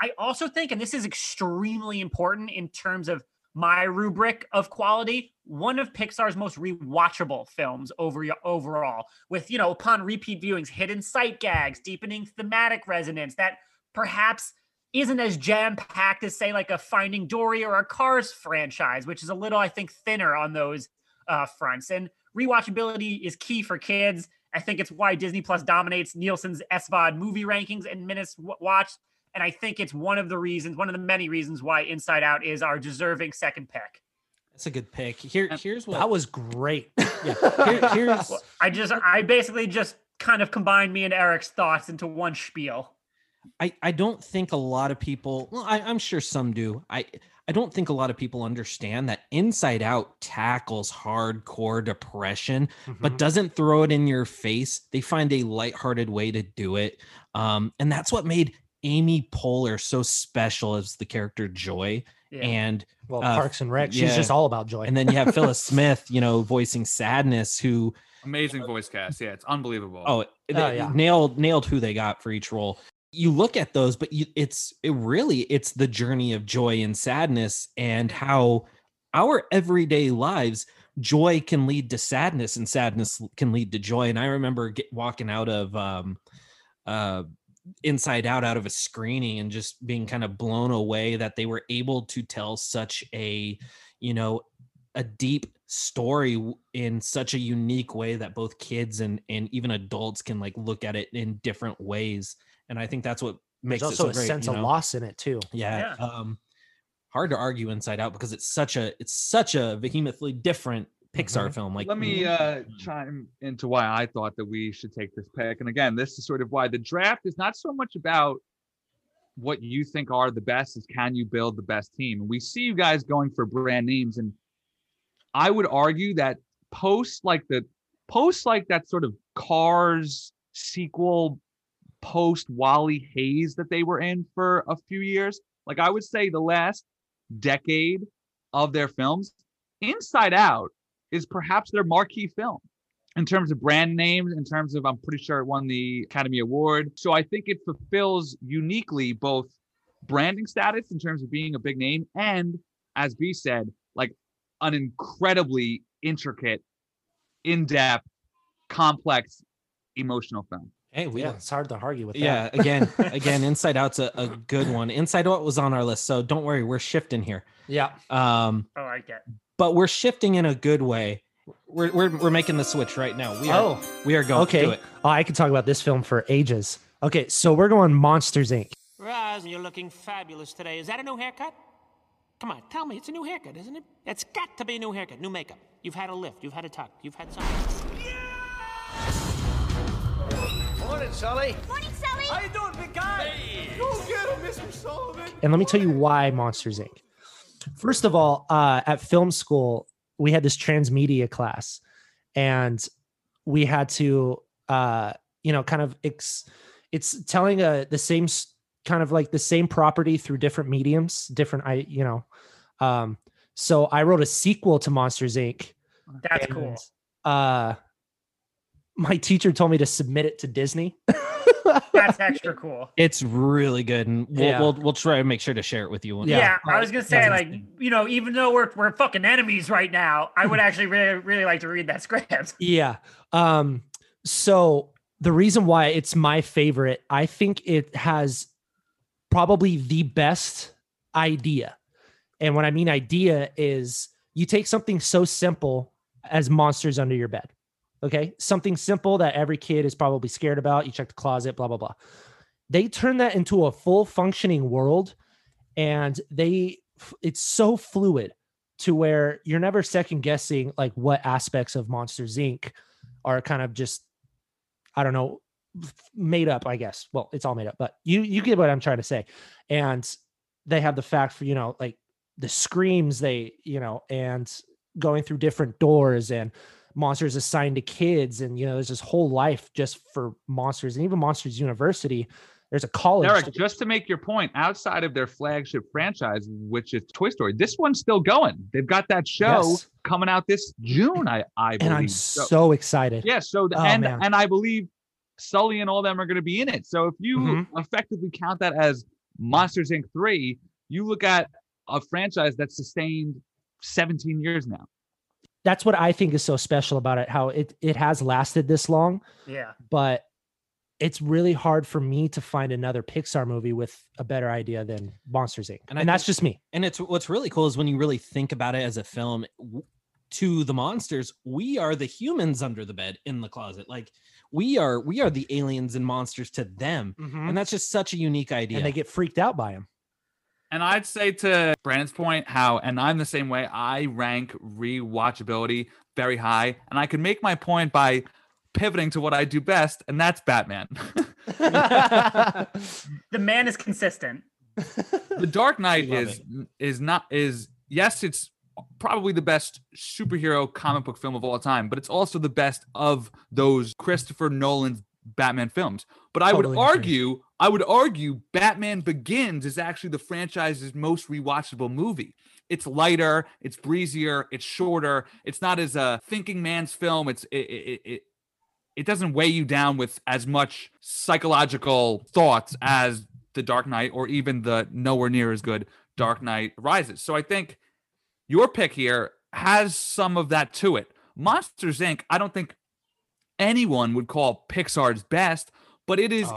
I also think, and this is extremely important in terms of my rubric of quality, one of Pixar's most rewatchable films overall, with, you know, upon repeat viewings, hidden sight gags, deepening thematic resonance that perhaps isn't as jam-packed as, say, like a Finding Dory or a Cars franchise, which is a little, I think, thinner on those fronts. And rewatchability is key for kids. I think it's why Disney Plus dominates Nielsen's SVOD movie rankings and minutes watched. And I think it's one of the many reasons why Inside Out is our deserving second pick. That's a good pick. Here's what that was great. Yeah. I basically just kind of combined me and Eric's thoughts into one spiel. I don't think a lot of people, well, I'm sure some do. I don't think a lot of people understand that Inside Out tackles hardcore depression, but doesn't throw it in your face. They find a lighthearted way to do it. And that's what made Amy Poehler so special as the character Joy, and Parks and Rec. She's just all about joy. And then you have Phyllis Smith, you know, voicing Sadness, who amazing voice cast. Yeah, it's unbelievable. Oh, nailed who they got for each role. You look at those, but it's the journey of joy and sadness, and how our everyday lives, joy can lead to sadness, and sadness can lead to joy. And I remember walking out of Inside Out of a screening and just being kind of blown away that they were able to tell such a, you know, a deep story in such a unique way that both kids and even adults can like look at it in different ways. And I think that's what makes There's it also so a great, sense you know? Of loss in it too. Yeah. Hard to argue Inside Out because it's such a vehemently different Pixar film. Like, let me chime into why I thought that we should take this pick. And again, this is sort of why the draft is not so much about what you think are the best, is can you build the best team? And we see you guys going for brand names, and I would argue that post like that sort of Cars sequel, post WALL-E haze that they were in for a few years, like I would say the last decade of their films, Inside Out is perhaps their marquee film in terms of brand names, in terms of, I'm pretty sure it won the Academy Award. So I think it fulfills uniquely both branding status in terms of being a big name and as B said, like an incredibly intricate, in-depth, complex, emotional film. Hey, it's hard to argue with that. Yeah, again, Inside Out's a good one. Inside Out was on our list, so don't worry, we're shifting here. Yeah. I like it. But we're shifting in a good way. We're making the switch right now. We are going to it. Oh, I could talk about this film for ages. Okay, so we're going Monsters, Inc. Roz, you're looking fabulous today. Is that a new haircut? Come on, tell me. It's a new haircut, isn't it? It's got to be a new haircut, new makeup. You've had a lift. You've had a tuck. You've had something. Yeah! Morning, Sully. Morning, Sully. How you doing, big guy? Hey. Go get him, Mr. Sullivan. And let me tell you why Monsters, Inc. First of all, at film school, we had this transmedia class, and we had to, it's telling the same kind of like the same property through different mediums, so I wrote a sequel to Monsters, Inc. That's cool. My teacher told me to submit it to Disney. That's extra cool. It's really good, and we'll try and make sure to share it with you one day. Yeah, I was gonna say, even though we're fucking enemies right now, I would actually really, really like to read that script. Yeah. So the reason why it's my favorite, I think it has probably the best idea, and what I mean idea is you take something so simple as monsters under your bed. Okay, something simple that every kid is probably scared about. You check the closet, blah, blah, blah. They turn that into a full functioning world, and it's so fluid to where you're never second guessing like what aspects of Monsters, Inc. are kind of just, I don't know, made up, I guess. Well, it's all made up, but you get what I'm trying to say. And they have the fact for, like the screams they, and going through different doors and monsters assigned to kids, and there's this whole life just for monsters. And even Monsters University, there's a college. Derek, just to make your point, outside of their flagship franchise, which is Toy Story, this one's still going. They've got that show coming out this June, I believe. And I'm so excited. Yeah, and I believe Sully and all them are going to be in it. So if you effectively count that as Monsters, Inc. 3, you look at a franchise that's sustained 17 years now. That's what I think is so special about it, how it has lasted this long. Yeah. But it's really hard for me to find another Pixar movie with a better idea than Monsters, Inc. And that's just me. And it's what's really cool is when you really think about it as a film to the monsters, we are the humans under the bed in the closet. Like we are the aliens and monsters to them. Mm-hmm. And that's just such a unique idea. And they get freaked out by them. And I'd say to Brandon's point, and I'm the same way, I rank rewatchability very high. And I can make my point by pivoting to what I do best, and that's Batman. The man is consistent. The Dark Knight is it's probably the best superhero comic book film of all time, but it's also the best of those Christopher Nolan's Batman films. But I would argue Batman Begins is actually the franchise's most rewatchable movie. It's lighter, it's breezier, it's shorter. It's not as a thinking man's film. It doesn't weigh you down with as much psychological thoughts as The Dark Knight or even the nowhere near as good Dark Knight Rises. So I think your pick here has some of that to it. Monsters, Inc., I don't think anyone would call Pixar's best, but it is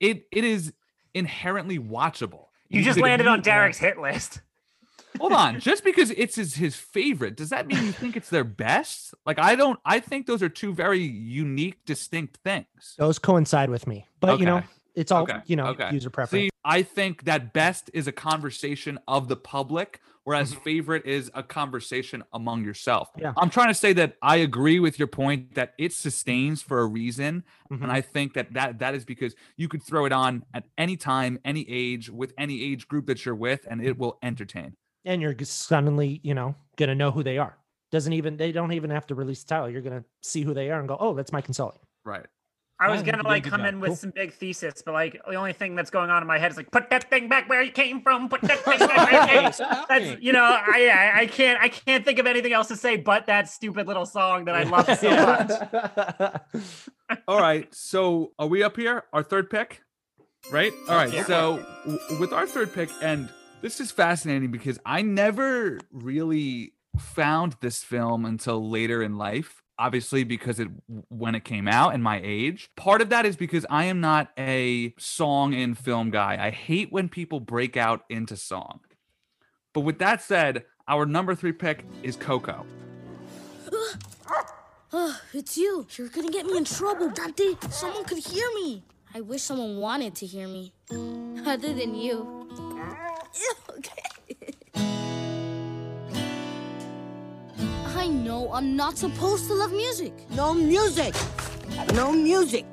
it is inherently watchable. You just landed on Derek's hit list. Hold on, just because it's his favorite, does that mean you think it's their best? Like I think those are two very unique, distinct things. Those coincide with me, but it's all user preference. See, I think that best is a conversation of the public, whereas favorite is a conversation among yourself. Yeah. I'm trying to say that I agree with your point that it sustains for a reason. Mm-hmm. And I think that is because you could throw it on at any time, any age, with any age group that you're with, and it will entertain. And you're suddenly, going to know who they are. They don't even have to release the title. You're going to see who they are and go, oh, that's Mike and Sully. Right. I was going to come in with some big thesis, but the only thing that's going on in my head is put that thing back where you came from, put that thing back where you came from. That's, I can't think of anything else to say, but that stupid little song that I love so much. All right. So are we up here? Our third pick, right? All right. Yeah. So with our third pick, and This is fascinating because I never really found this film until later in life. Obviously, because when it came out and my age. Part of that is because I am not a song and film guy. I hate when people break out into song. But with that said, our number 3 pick is Coco. It's you. You're gonna get me in trouble, Dante. Someone could hear me. I wish someone wanted to hear me. Other than you. Okay. I know I'm not supposed to love music. No music. No music.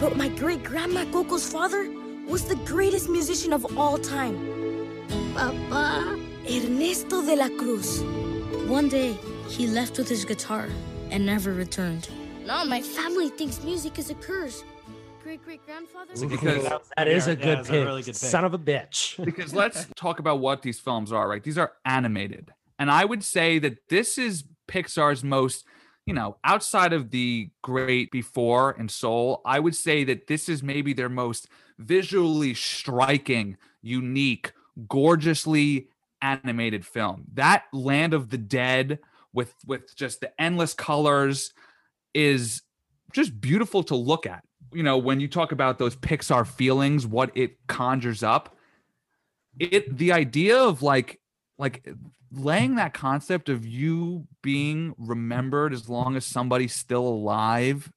But my great-grandma Coco's father was the greatest musician of all time. Papa. Ernesto de la Cruz. One day, he left with his guitar and never returned. No, my family thinks music is a curse. Great-great-grandfather? Because that is a good pick. A really good pick. Son of a bitch. Because let's talk about what these films are, right? These are animated. And I would say that this is Pixar's most, you know, outside of the great Before and Soul, I would say that this is maybe their most visually striking, unique, gorgeously animated film. That Land of the Dead with just the endless colors is just beautiful to look at. You know, when you talk about those Pixar feelings, what it conjures up, the idea of like laying that concept of you being remembered as long as somebody still alive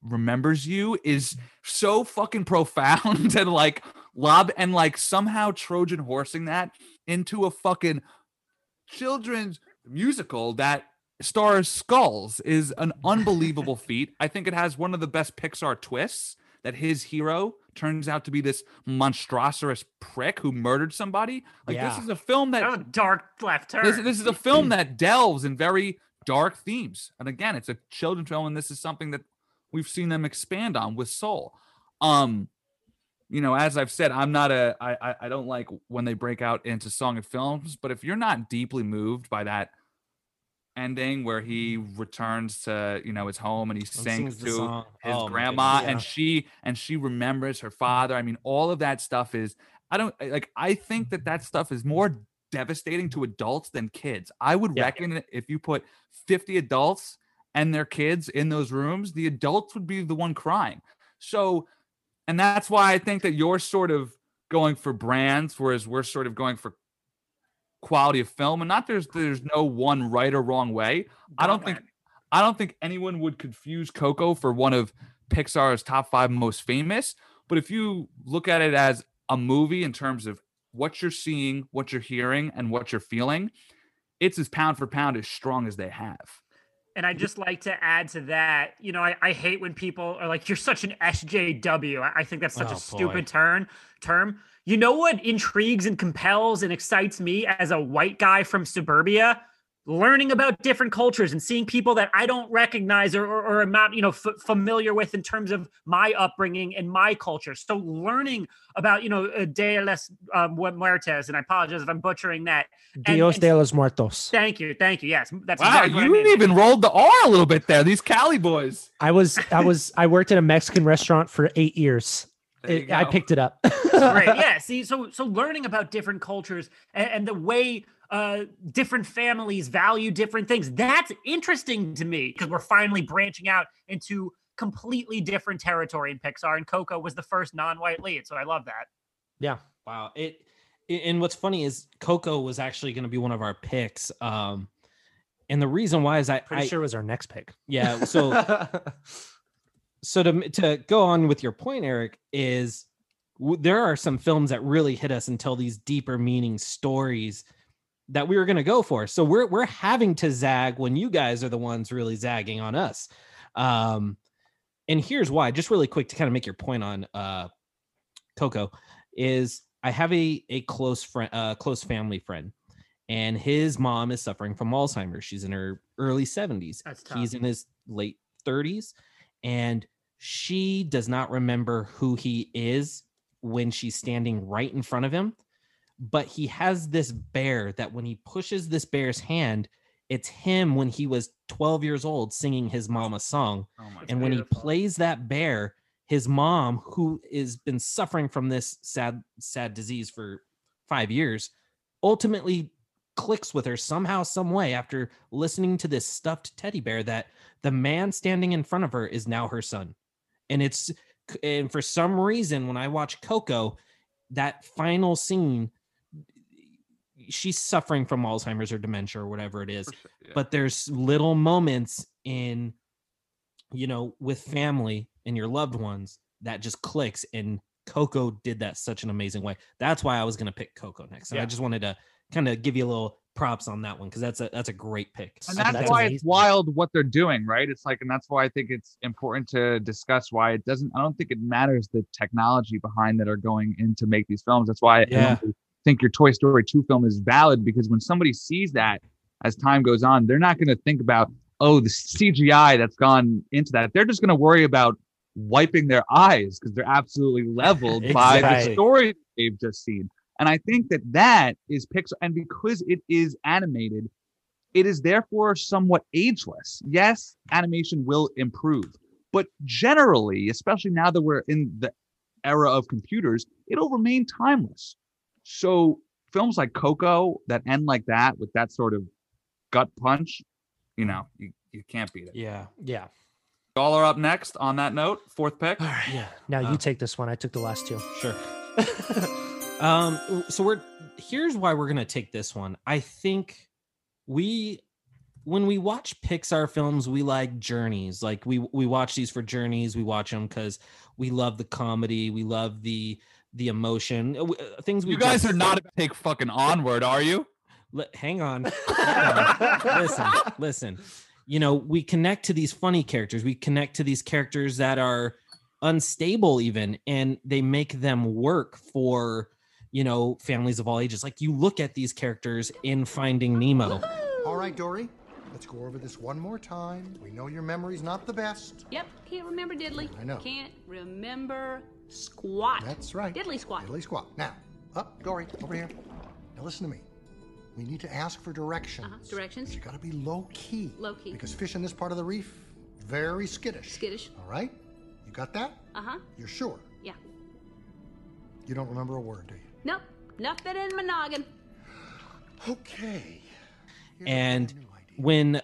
remembers you is so fucking profound and somehow Trojan horsing that into a fucking children's musical that stars skulls is an unbelievable feat. I think it has one of the best Pixar twists, that his hero turns out to be this monstrous prick who murdered somebody. This is a film that dark left turn. This is a film that delves in very dark themes. And again, it's a children's film, and this is something that we've seen them expand on with Soul. You know, as I've said, I don't like when they break out into song and films, but if you're not deeply moved by that ending where he returns to, you know, his home and he sings to his grandma and she remembers her father. I mean, all of that stuff is, I think that stuff is more devastating to adults than kids. I would reckon that if you put 50 adults and their kids in those rooms, the adults would be the one crying. And that's why I think that you're sort of going for brands, whereas we're sort of going for quality of film. And not there's no one right or wrong way. I don't think anyone would confuse Coco for one of Pixar's top 5 most famous. But if you look at it as a movie in terms of what you're seeing, what you're hearing, and what you're feeling, it's as pound for pound as strong as they have. And I'd just like to add to that, you know, I hate when people are like, you're such an SJW. I think that's such a stupid term. You know what intrigues and compels and excites me as a white guy from suburbia? Learning about different cultures and seeing people that I don't recognize or am not, you know, familiar with in terms of my upbringing and my culture. So learning about, you know, Dia de los Muertos, and I apologize if I'm butchering that. Dios de los Muertos. Thank you. Yes, that's exactly what I mean. You even rolled the R a little bit there. These Cali boys. I worked at a Mexican restaurant for 8 years. I picked it up. Right. Yeah. See, so learning about different cultures and the way different families value different things. That's interesting to me because we're finally branching out into completely different territory in Pixar, and Coco was the first non-white lead, so I love that. Yeah. Wow. And what's funny is Coco was actually going to be one of our picks. And the reason why is I'm pretty sure it was our next pick. Yeah. So, to go on with your point, Eric, is there are some films that really hit us and tell these deeper meaning stories that we were going to go for. So we're having to zag when you guys are the ones really zagging on us. And here's why, just really quick to kind of make your point on Coco, is I have a close friend, close family friend, and his mom is suffering from Alzheimer's. She's in her early 70s. That's tough. He's in his late 30s, and she does not remember who he is when she's standing right in front of him. But he has this bear that when he pushes this bear's hand, it's him when he was 12 years old singing his mama's song. Oh, and beautiful. When he plays that bear, his mom, who has been suffering from this sad disease for 5 years, ultimately clicks with her somehow, some way, after listening to this stuffed teddy bear that the man standing in front of her is now her son. And for some reason, when I watch Coco, that final scene, she's suffering from Alzheimer's or dementia or whatever it is, yeah. But there's little moments in, with family and your loved ones that just clicks, and Coco did that such an amazing way. That's why I was going to pick Coco next. And yeah. I just wanted to kind of give you a little props on that one, because that's a great pick. And that's why amazing. It's wild what they're doing, right? It's like, and that's why I think it's important to discuss why it doesn't. I don't think it matters the technology behind that are going in to make these films. That's why I don't think your Toy Story 2 film is valid, because when somebody sees that as time goes on, they're not going to think about the CGI that's gone into that. They're just going to worry about wiping their eyes because they're absolutely leveled exactly. by the story they've just seen. And I think that is Pixar. And because it is animated, it is therefore somewhat ageless. Yes, animation will improve. But generally, especially now that we're in the era of computers, it'll remain timeless. So films like Coco that end like that with that sort of gut punch, you can't beat it. Yeah, yeah. Y'all are up next on that note. Fourth pick. All right. Yeah. Now you take this one. I took the last two. Sure. So here's why we're going to take this one. I think when we watch Pixar films, we like journeys. Like we watch these for journeys. We watch them because we love the comedy. We love the emotion, things we. You guys are not about to take fucking Onward, are you? Hang on. Listen. We connect to these funny characters. We connect to these characters that are unstable even, and they make them work for, families of all ages. Like you look at these characters in Finding Nemo. All right, Dory, let's go over this one more time. We know your memory's not the best. Yep, can't remember diddly. I know. Can't remember squat. That's right. Diddly squat. Diddly squat. Now, up, Dory, over here. Now listen to me. We need to ask for directions. Uh-huh. Directions. You gotta be low key. Low key. Because fish in this part of the reef, very skittish. Skittish. All right? You got that? Uh-huh. You're sure? Yeah. You don't remember a word, do you? Nope. Nothing in my noggin. Okay. Here's and when, the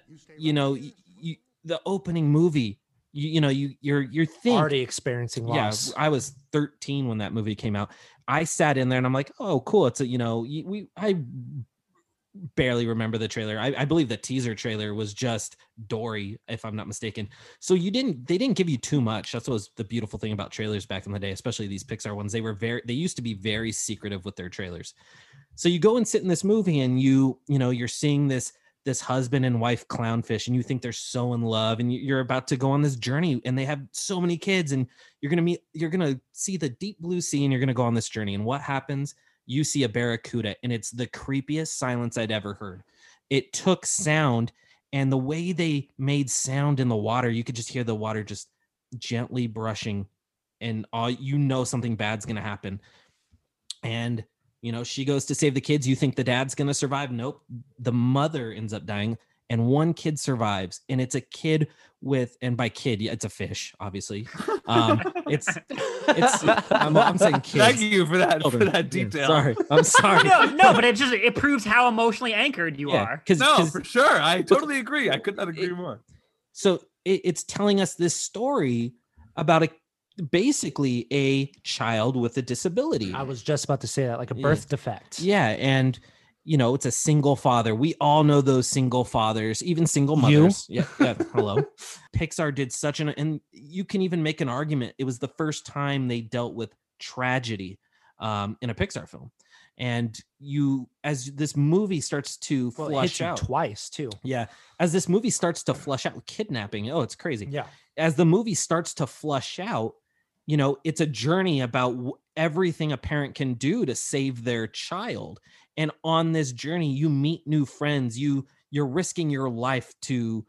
opening movie, you're thinking. Already experiencing loss. Yeah, I was 13 when that movie came out. I sat in there and I'm like, oh, cool. It's I barely remember the trailer. I believe the teaser trailer was just Dory, if I'm not mistaken. So they didn't give you too much. That's what was the beautiful thing about trailers back in the day, especially these Pixar ones. They used to be very secretive with their trailers. So you go and sit in this movie and you're seeing this husband and wife clownfish, and you think they're so in love, and you're about to go on this journey, and they have so many kids, and you're going to see the deep blue sea, and you're going to go on this journey. And what happens? You see a barracuda, and it's the creepiest silence I'd ever heard. It took sound, and the way they made sound in the water, you could just hear the water just gently brushing, and all, something bad's going to happen. And, she goes to save the kids. You think the dad's going to survive. Nope. The mother ends up dying, and one kid survives, and it's a kid and by kid, it's a fish, obviously. I'm saying kids. Thank you for that detail. Yeah, I'm sorry. No, but it proves how emotionally anchored you are. Cause, for sure. I totally agree. I could not agree more. So it's telling us this story about basically a child with a disability. I was just about to say that, like a birth defect. Yeah. And it's a single father. We all know those single fathers, even single mothers. Yeah. Hello. Pixar did such and you can even make an argument. It was the first time they dealt with tragedy in a Pixar film. And as this movie starts to flush out twice too. Yeah. As this movie starts to flush out kidnapping. Oh, it's crazy. Yeah. As the movie starts to flush out, it's a journey about everything a parent can do to save their child. And on this journey, you meet new friends. You're risking your life to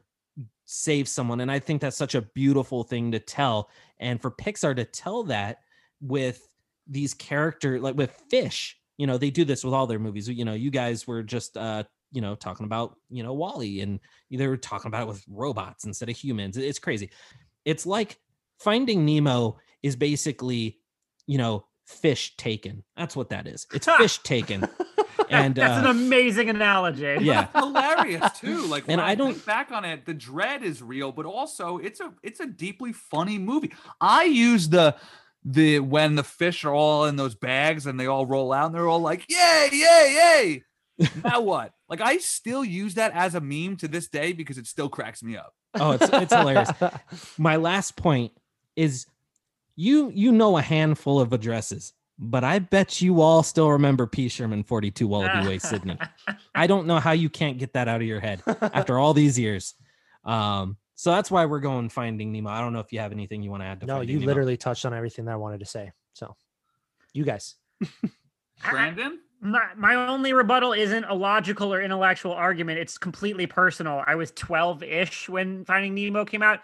save someone. And I think that's such a beautiful thing to tell. And for Pixar to tell that with these characters, like with fish, they do this with all their movies. You guys were just, talking about, WALL-E, and they were talking about it with robots instead of humans. It's crazy. It's like Finding Nemo is basically, you know, fish taken. That's what that is. It's fish taken. And that's an amazing analogy. Yeah, that's hilarious too. Like, and I don't back on it. The dread is real, but also it's a deeply funny movie. I use the when the fish are all in those bags and they all roll out and they're all like, yay, yay, yay. Now what? Like, I still use that as a meme to this day because it still cracks me up. Oh, it's hilarious. My last point is, you know a handful of addresses, but I bet you all still remember P. Sherman 42 Wallaby Way, Sydney. I don't know how you can't get that out of your head after all these years. So that's why we're going Finding Nemo. I don't know if you have anything you want to add to Finding Nemo. No, you literally touched on everything that I wanted to say. So you guys. Brandon? My only rebuttal isn't a logical or intellectual argument. It's completely personal. I was 12-ish when Finding Nemo came out.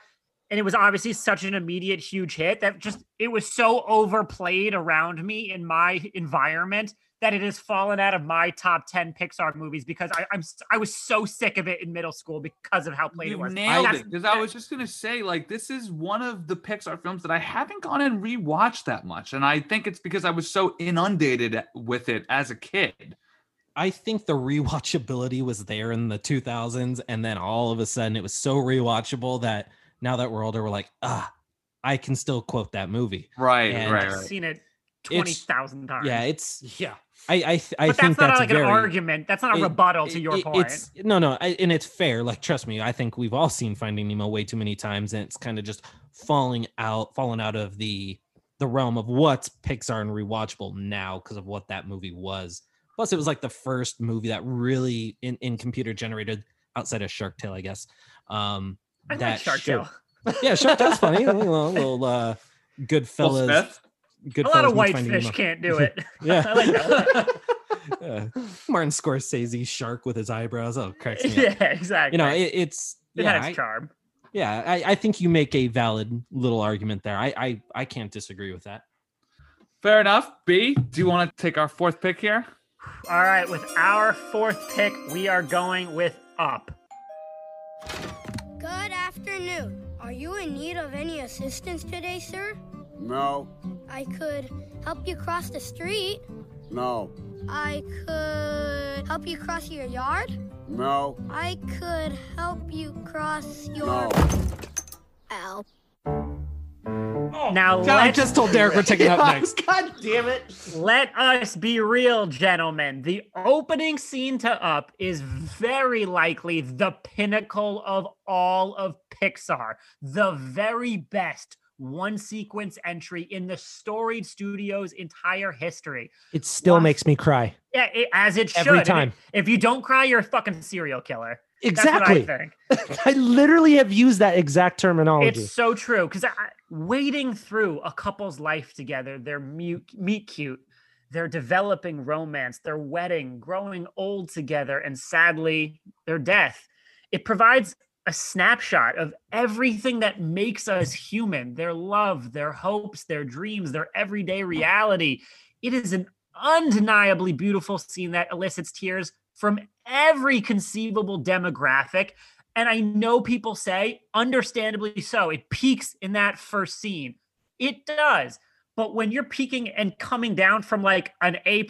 And it was obviously such an immediate huge hit that it was so overplayed around me in my environment that it has fallen out of my top 10 Pixar movies because I was so sick of it in middle school because of how played it was. Nailed it. Because I was just going to say, like, this is one of the Pixar films that I haven't gone and rewatched that much. And I think it's because I was so inundated with it as a kid. I think the rewatchability was there in the 2000s. And then all of a sudden it was so rewatchable that now that we're older, we're like, I can still quote that movie. Right, and right. I've seen it 20,000 times. Yeah, I think that's not like an argument. That's not a rebuttal to your point. And it's fair. Like, trust me, I think we've all seen Finding Nemo way too many times, and it's kind of just falling out of the realm of what's Pixar and rewatchable now because of what that movie was. Plus, it was like the first movie that really in computer generated outside of Shark Tale, I guess. I like Shark Tale. Yeah, Shark Tale's funny. A little Goodfellas. A lot of whitefish can't do it. Yeah. I like that. Martin Scorsese's shark with his eyebrows. Oh, cracks me up. Yeah, exactly. You know, it had its charm. Yeah, I think you make a valid little argument there. I can't disagree with that. Fair enough. B, do you want to take our fourth pick here? All right, with our fourth pick, we are going with Up. Good afternoon. Are you in need of any assistance today, sir? No. I could help you cross the street. No. I could help you cross your yard. No. I could help you cross your... No. Ow. Oh, now God, I just told Derek we're taking up next. God damn it. Let us be real, gentlemen. The opening scene to Up is very likely the pinnacle of all of Pixar. The very best one sequence entry in the storied studio's entire history. It still makes me cry. Yeah, every time. If you don't cry, you're a fucking serial killer. Exactly. That's what I think. I literally have used that exact terminology. It's so true. Because wading through a couple's life together, their meet cute, their developing romance, their wedding, growing old together, and sadly, their death. It provides a snapshot of everything that makes us human, their love, their hopes, their dreams, their everyday reality. It is an undeniably beautiful scene that elicits tears from every conceivable demographic. And I know people say, understandably so, it peaks in that first scene. It does. But when you're peaking and coming down from like an A+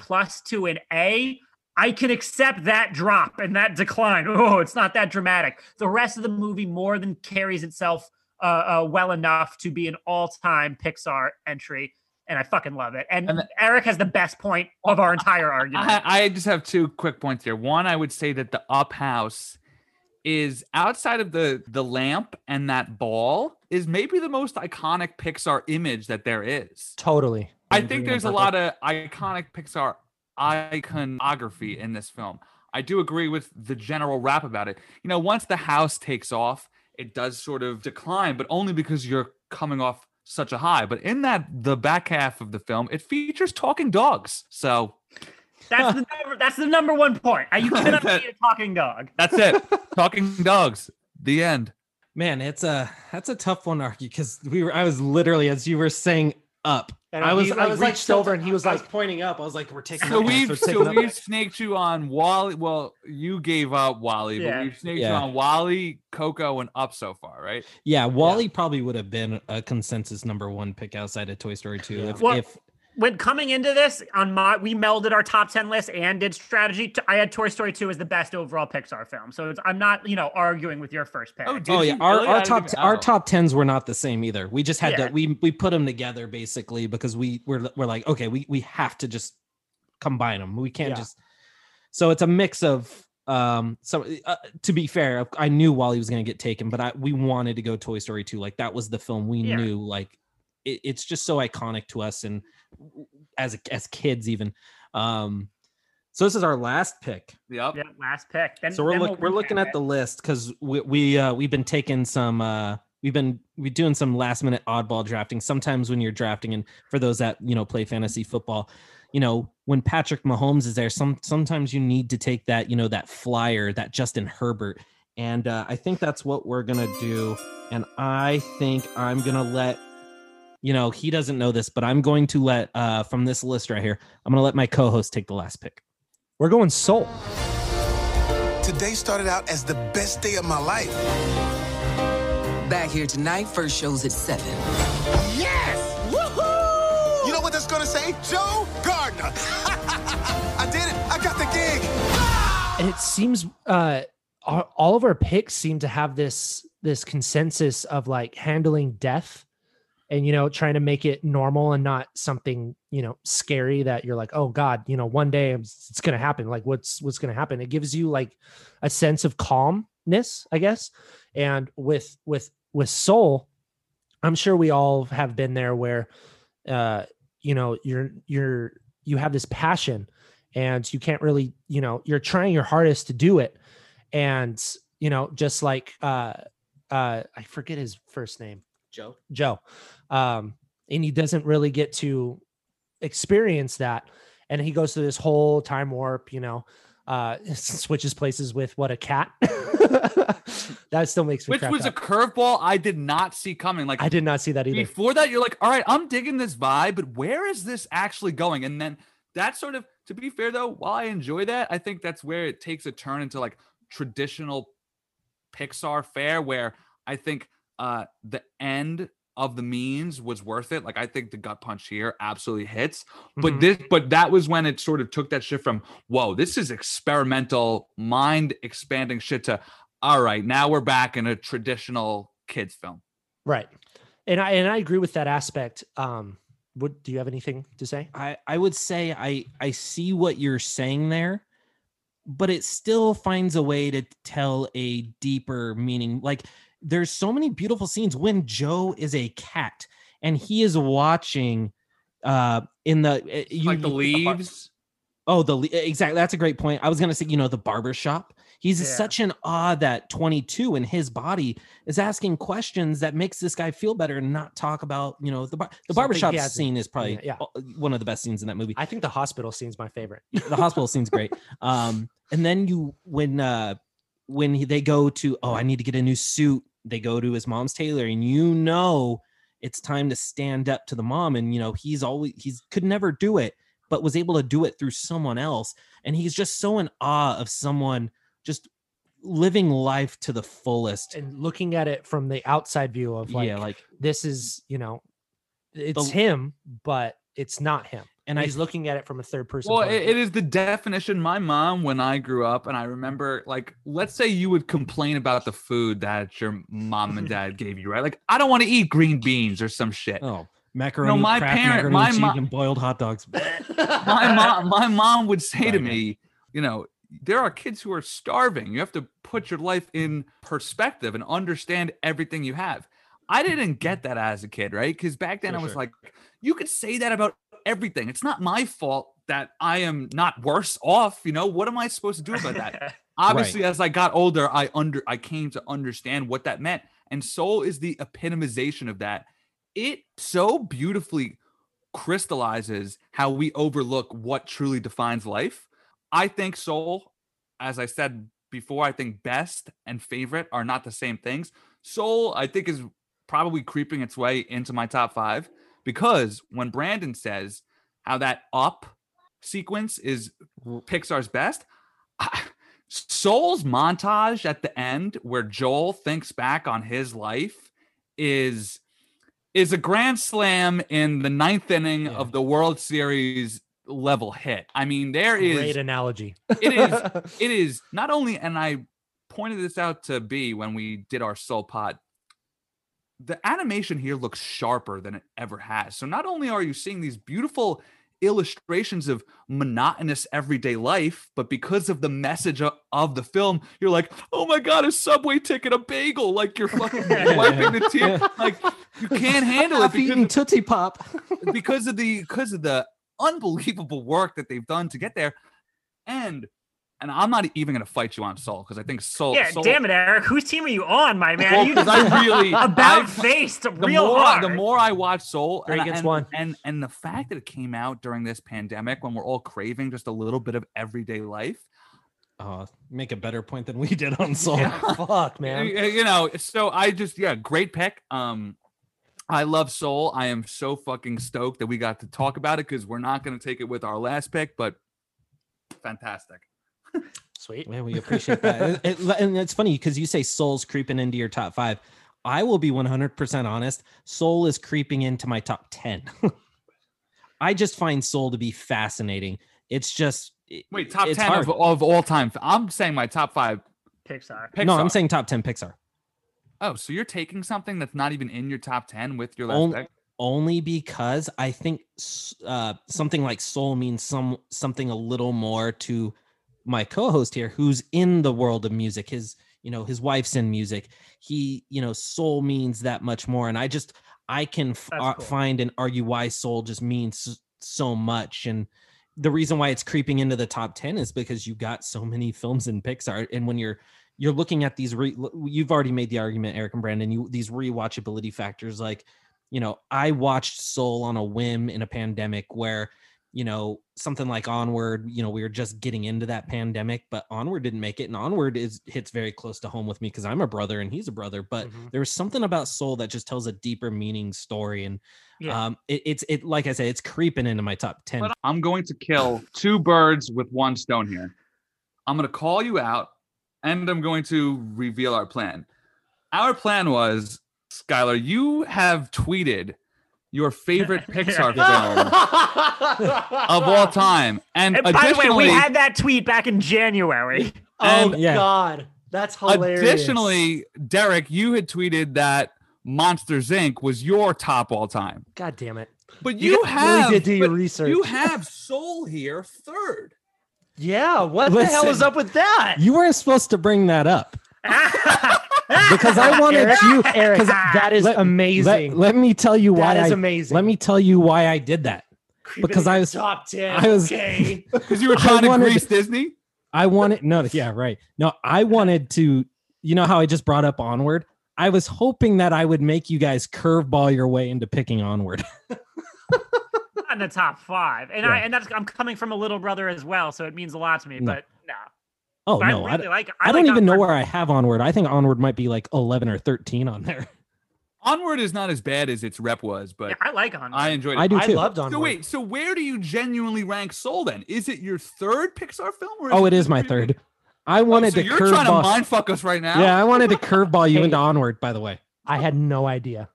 to an A, I can accept that drop and that decline. Oh, it's not that dramatic. The rest of the movie more than carries itself well enough to be an all-time Pixar entry. And I fucking love it. And Eric has the best point of our entire argument. I just have two quick points here. One, I would say that the Up house is, outside of the lamp and that ball, is maybe the most iconic Pixar image that there is. Totally. I think there's a lot of iconic Pixar iconography in this film. I do agree with the general rap about it. You know, once the house takes off, it does sort of decline, but only because you're coming off such a high. But in the back half of the film, it features talking dogs. So that's the number one point. You cannot see a talking dog. That's it. Talking dogs. The end. Man, that's a tough one to argue because I was literally, as you were saying Up, And I was like sober, and he was like pointing up. I was like, "We're taking." So we've snaked you on WALL-E. Well, you gave up WALL-E, but we've snaked you on WALL-E, Coco, and Up so far, right? Yeah, WALL-E probably would have been a consensus number one pick outside of Toy Story 2. Yeah. If when coming into this, we melded our top 10 list and did strategy. I had Toy Story 2 as the best overall Pixar film, so I'm not arguing with your first pick. Our top 10s were not the same either. We just had to we put them together basically because we're like, okay, we have to just combine them. We can't just. So it's a mix of to be fair, I knew WALL-E was going to get taken, but we wanted to go Toy Story 2. Like that was the film we knew it's just so iconic to us and as kids even. So this is our last pick. Yep. Yeah, last pick. Then, so we're looking at the list because we've been taking some we're doing some last minute oddball drafting. Sometimes when you're drafting, and for those that play fantasy football, when Patrick Mahomes is there, sometimes you need to take that that flyer, that Justin Herbert, and I think that's what we're gonna do. And I think I'm gonna let. He doesn't know this, but I'm going to let, from this list right here, I'm going to let my co-host take the last pick. We're going Soul. Today started out as the best day of my life. Back here tonight, first show's at 7. Yes! Woohoo! You know what that's going to say? Joe Gardner. I did it. I got the gig. Ah! And it seems all of our picks seem to have this consensus of like handling death. And, trying to make it normal and not something, scary that you're like, oh God, one day it's going to happen. Like what's going to happen. It gives you like a sense of calmness, I guess. And with Soul, I'm sure we all have been there where, you have this passion and you can't really, you're trying your hardest to do it. And, just like, I forget his first name. Joe. And he doesn't really get to experience that. And he goes through this whole time warp, switches places with a cat. That still makes me which was a curveball I did not see coming. Like I did not see that either. Before that, you're like, all right, I'm digging this vibe, but where is this actually going? And then that sort of, to be fair though, while I enjoy that, I think that's where it takes a turn into like traditional Pixar fare where I think the end of the means was worth it. Like I think the gut punch here absolutely hits, but that was when it sort of took that shift from, whoa, this is experimental, mind expanding shit to, all right, now we're back in a traditional kids film. Right. And I agree with that aspect. Do you have anything to say? I would say I see what you're saying there, but it still finds a way to tell a deeper meaning. Like, there's so many beautiful scenes when Joe is a cat and he is watching in the the leaves. Exactly. That's a great point. I was going to say, the barbershop. He's such an awe that 22 and his body is asking questions that makes this guy feel better and not talk about, the barbershop scene is probably one of the best scenes in that movie. I think the hospital scene's my favorite. The hospital scene's great. And then they go to, I need to get a new suit. They go to his mom's tailor and, it's time to stand up to the mom. And, he could never do it, but was able to do it through someone else. And he's just so in awe of someone just living life to the fullest and looking at it from the outside view of this is, it's him, but it's not him. And he's looking at it from a third person. Well, it is the definition. My mom, when I grew up, and I remember, like, let's say you would complain about the food that your mom and dad gave you, right? Like, I don't want to eat green beans or some shit. Oh, macaroni, macaroni, and boiled hot dogs. my mom would say to me, there are kids who are starving. You have to put your life in perspective and understand everything you have. I didn't get that as a kid, right? Because back then I was like, you could say that about everything. It's not my fault that I am not worse off. What am I supposed to do about that? Obviously, as I got older, I came to understand what that meant. And Soul is the epitomization of that. It so beautifully crystallizes how we overlook what truly defines life. I think Soul, as I said before, I think best and favorite are not the same things. Soul, I think, is probably creeping its way into my top 5. Because when Brandon says how that Up sequence is Pixar's best, Soul's montage at the end where Joel thinks back on his life is a grand slam in the ninth inning of the World Series level hit. I mean, there is great analogy. It is not only, and I pointed this out to B when we did our Soul pod, the animation here looks sharper than it ever has. So not only are you seeing these beautiful illustrations of monotonous everyday life, but because of the message of the film, you're like, oh my God, a subway ticket, a bagel, like you're fucking wiping the tear. Like you can't handle it because Tootsie Pop. because of the unbelievable work that they've done to get there. And I'm not even going to fight you on Soul, because I think Soul... Yeah, Soul, damn it, Eric. Whose team are you on, my man? Well, you just about-faced real hard. The more I watch Soul... And the fact that it came out during this pandemic when we're all craving just a little bit of everyday life... make a better point than we did on Soul. Yeah. Fuck, man. You know, so I just... Yeah, great pick. I love Soul. I am so fucking stoked that we got to talk about it, because we're not going to take it with our last pick, but fantastic. Sweet, man, we appreciate that. And it's funny because you say Soul's creeping into your top five. I will be 100% honest. Soul is creeping into my top 10. I just find Soul to be fascinating. It's just wait, top 10 of all time. I'm saying my top five Pixar. No, I'm saying top 10 Pixar. Oh, so you're taking something that's not even in your top 10 with your last pick? Only because I think something like Soul means something a little more to my co-host here, who's in the world of music. His wife's in music. He, Soul means that much more. And I can find and argue why Soul just means so much. And the reason why it's creeping into the top 10 is because you got so many films in Pixar. And when you're looking at these, you've already made the argument, Eric and Brandon, these rewatchability factors. Like, I watched Soul on a whim in a pandemic where, something like Onward, we were just getting into that pandemic, but Onward didn't make it. And Onward hits very close to home with me because I'm a brother and he's a brother, but there was something about Soul that just tells a deeper meaning story. And it's like I said, it's creeping into my top 10. But I'm going to kill two birds with one stone here. I'm going to call you out. And I'm going to reveal our plan. Our plan was, Skylar, you have tweeted your favorite Pixar film of all time. And by the way, we had that tweet back in January. God. That's hilarious. Additionally, Derek, you had tweeted that Monsters, Inc. was your top all time. God damn it. But you have Soul here third. Yeah, the hell is up with that? You weren't supposed to bring that up. Because I wanted you, Eric. That is amazing. Let me tell you why. That is amazing. Let me tell you why I did that. Because I was top 10. I was okay. Because you were trying to grease Disney. I wanted to. You know how I just brought up Onward? I was hoping that I would make you guys curveball your way into picking Onward. In the top five, I'm coming from a little brother as well, so it means a lot to me. No. But no, oh but no, I don't even know where I have Onward. I think Onward might be like 11 or 13 on there. Onward is not as bad as its rep was, but I like Onward. I enjoyed it. I do too. I loved Onward. So wait, so where do you genuinely rank Soul then? Is it your third Pixar film? Or it is my third. I wanted to. You're trying to mind fuck us right now. Yeah, I wanted to curveball you into Onward. By the way, I had no idea.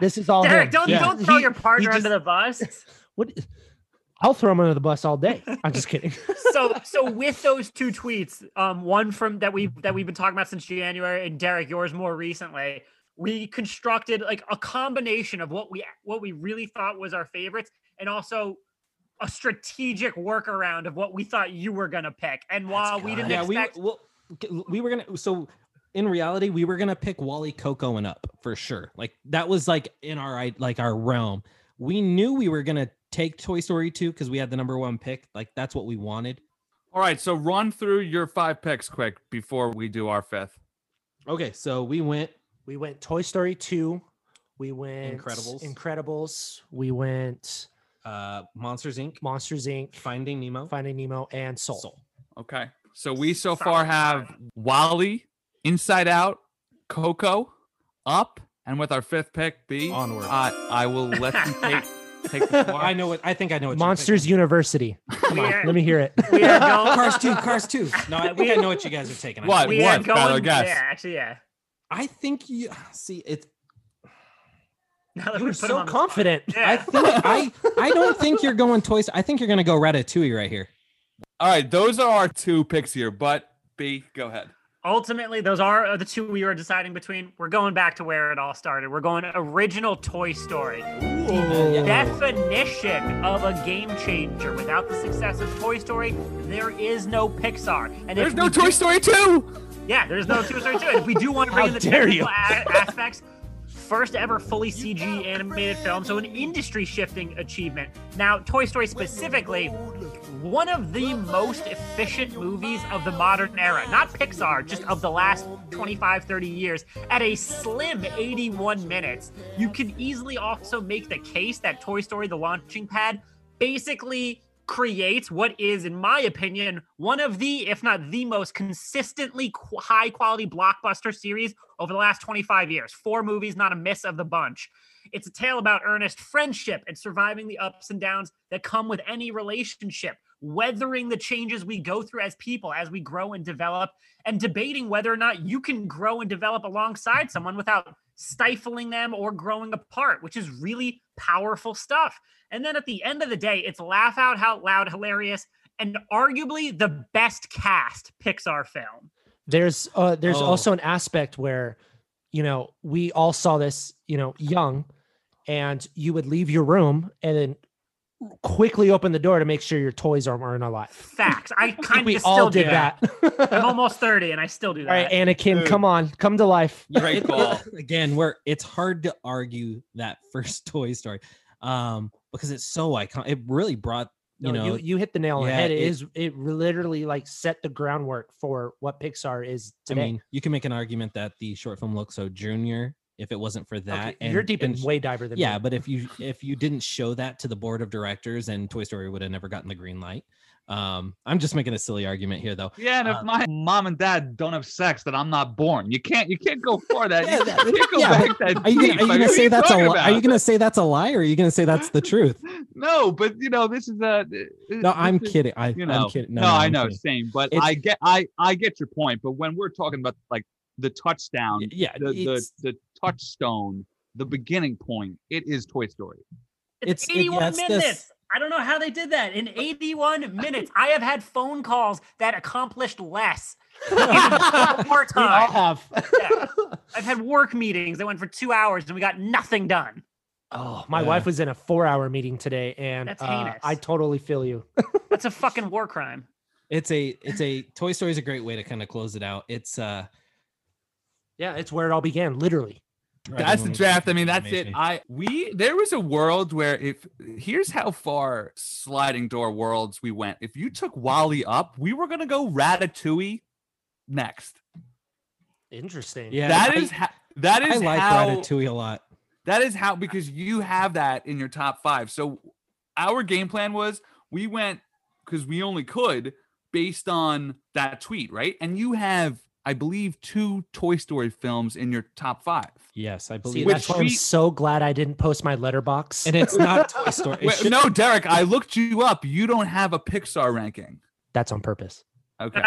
This is all Derek, don't throw your partner under the bus. What? I'll throw him under the bus all day. I'm just kidding. So with those two tweets, one from that we've been talking about since January, and Derek, yours more recently, we constructed like a combination of what we really thought was our favorites, and also a strategic workaround of what we thought you were gonna pick. And while we didn't expect, we were gonna so. In reality, we were going to pick WALL-E, Coco, and Up for sure. Like that was like in our realm. We knew we were going to take Toy Story 2 because we had the number one pick. Like that's what we wanted. All right. So run through your five picks quick before we do our fifth. Okay. So we went Toy Story 2. We went Incredibles. We went Monsters, Inc. Finding Nemo and Soul. Okay. So we so far have WALL-E, Inside Out, Coco, Up, And with our fifth pick, B, Onward. I will let you take the floor. I think I know it. Monsters University. Come on, let me hear it. Cars 2. No, we know what you guys are taking. What? Better guess. Yeah, actually, yeah. I think you see it. You're so confident. Yeah. I think I don't think you're going Toy Story. I think you're going to go Ratatouille right here. All right, those are our two picks here. But B, go ahead. Ultimately, those are the two we were deciding between. We're going back to where it all started. We're going original Toy Story. The definition of a game changer. Without the success of Toy Story, there is no Pixar. And there's no Toy Story 2! Yeah, there's no Toy Story 2. And if we do want to bring in the technical aspects, first ever fully CG animated film, so an industry-shifting achievement. Now, Toy Story specifically, one of the most efficient movies of the modern era. Not Pixar, just of the last 25, 30 years. At a slim 81 minutes, you can easily also make the case that Toy Story, the launching pad, basically creates what is, in my opinion, one of the, if not the most consistently high-quality blockbuster series over the last 25 years. 4 movies, not a miss of the bunch. It's a tale about earnest friendship and surviving the ups and downs that come with any relationship, weathering the changes we go through as people as we grow and develop, and debating whether or not you can grow and develop alongside someone without stifling them or growing apart, which is really powerful stuff. And then at the end of the day, it's laugh out loud, hilarious, and arguably the best cast Pixar film. There's also an aspect where, you know, we all saw this, you know, young, and you would leave your room and then quickly open the door to make sure your toys aren't alive. Facts. I kind of still did that. I'm almost 30 and I still do that. All right, Anakin, come on, come to life. Great ball. Again, it's hard to argue that first Toy Story. Because it's so iconic. It really brought, you hit the nail on the head. It literally like set the groundwork for what Pixar is today. I mean, you can make an argument that the short film looks so junior if it wasn't for that. Okay, you're deep in way diver than me. Yeah, but if you didn't show that to the board of directors, and Toy Story would have never gotten the green light. I'm just making a silly argument here, though. Yeah, and if my mom and dad don't have sex, then I'm not born. You can't go for that. Back that. Are you gonna say that's a lie, or are you gonna say that's the truth? No, but this is a. I'm kidding. I'm kidding. No, I know. Same, but I get your point. But when we're talking about like the touchdown, the touchstone, the beginning point, it is Toy Story. It's 81 minutes. I don't know how they did that in 81 minutes. I have had phone calls that accomplished less. More time. Yeah. I've had work meetings that went for 2 hours and we got nothing done. Oh, my wife was in a 4-hour meeting today, and that's heinous. I totally feel you. That's a fucking war crime. It's a Toy Story is a great way to kind of close it out. It's where it all began, literally. Right. That's the draft. I mean, that's it. There was a world where here's how far sliding door worlds we went. If you took WALL-E up, we were going to go Ratatouille next. Interesting. Yeah. I like Ratatouille a lot. That is how, because you have that in your top 5. So our game plan was we went because we only could based on that tweet, right? And you have, I believe, 2 Toy Story films in your top 5. Yes, I believe. That's why I'm so glad I didn't post my Letterbox. And it's not Toy Story. No, Derek, I looked you up. You don't have a Pixar ranking. That's on purpose. Okay.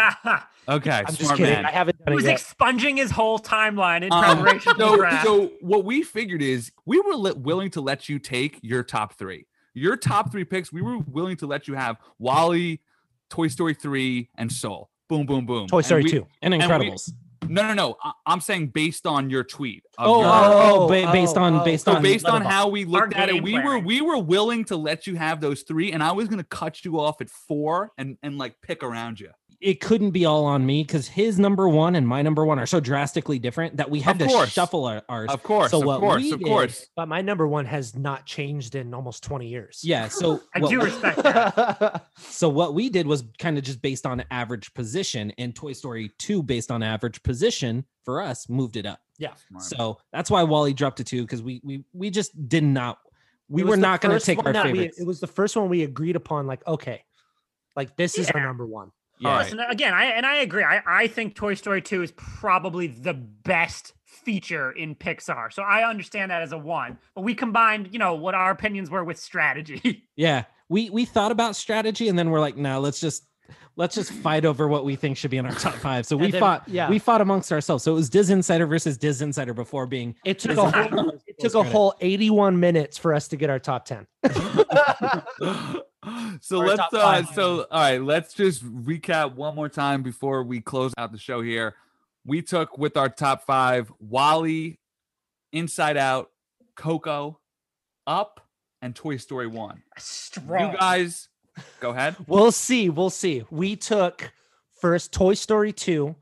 Okay. I'm just kidding. Man. I haven't done it yet. He was expunging his whole timeline in preparation for the draft. So what we figured is we were willing to let you take your top 3. Your top 3 picks, we were willing to let you have WALL-E, Toy Story 3, and Soul. Boom, boom, boom. Toy Story 2 and Incredibles. No. I'm saying based on your tweet. Based on how we looked at it, we were willing to let you have those 3, and I was going to cut you off at 4 and like pick around you. It couldn't be all on me because his number 1 and my number 1 are so drastically different that we had to shuffle ours. Of course, so of course. But my number 1 has not changed in almost 20 years. Yeah, so I do respect that. So what we did was kind of just based on average position, and Toy Story 2 based on average position for us moved it up. Yeah. Smart. So that's why WALL-E dropped to 2 because we just did not. We were not going to take our favorites. It was the first one we agreed upon. Like, okay, like this is our number 1. Yeah. Listen, again, I agree. I think Toy Story 2 is probably the best feature in Pixar. So I understand that as a one, but we combined, you know, what our opinions were with strategy. Yeah. We thought about strategy and then we're like, no, let's just fight over what we think should be in our top five. So we fought amongst ourselves. So it was Diz Insider versus Diz Insider before being. It took a whole 81 minutes for us to get our top 10. All right, let's just recap one more time before we close out the show here. We took with our top five, WALL-E, Inside Out, Coco, Up, and Toy Story 1. Strong. You guys, go ahead. We'll see. We took first Toy Story 2,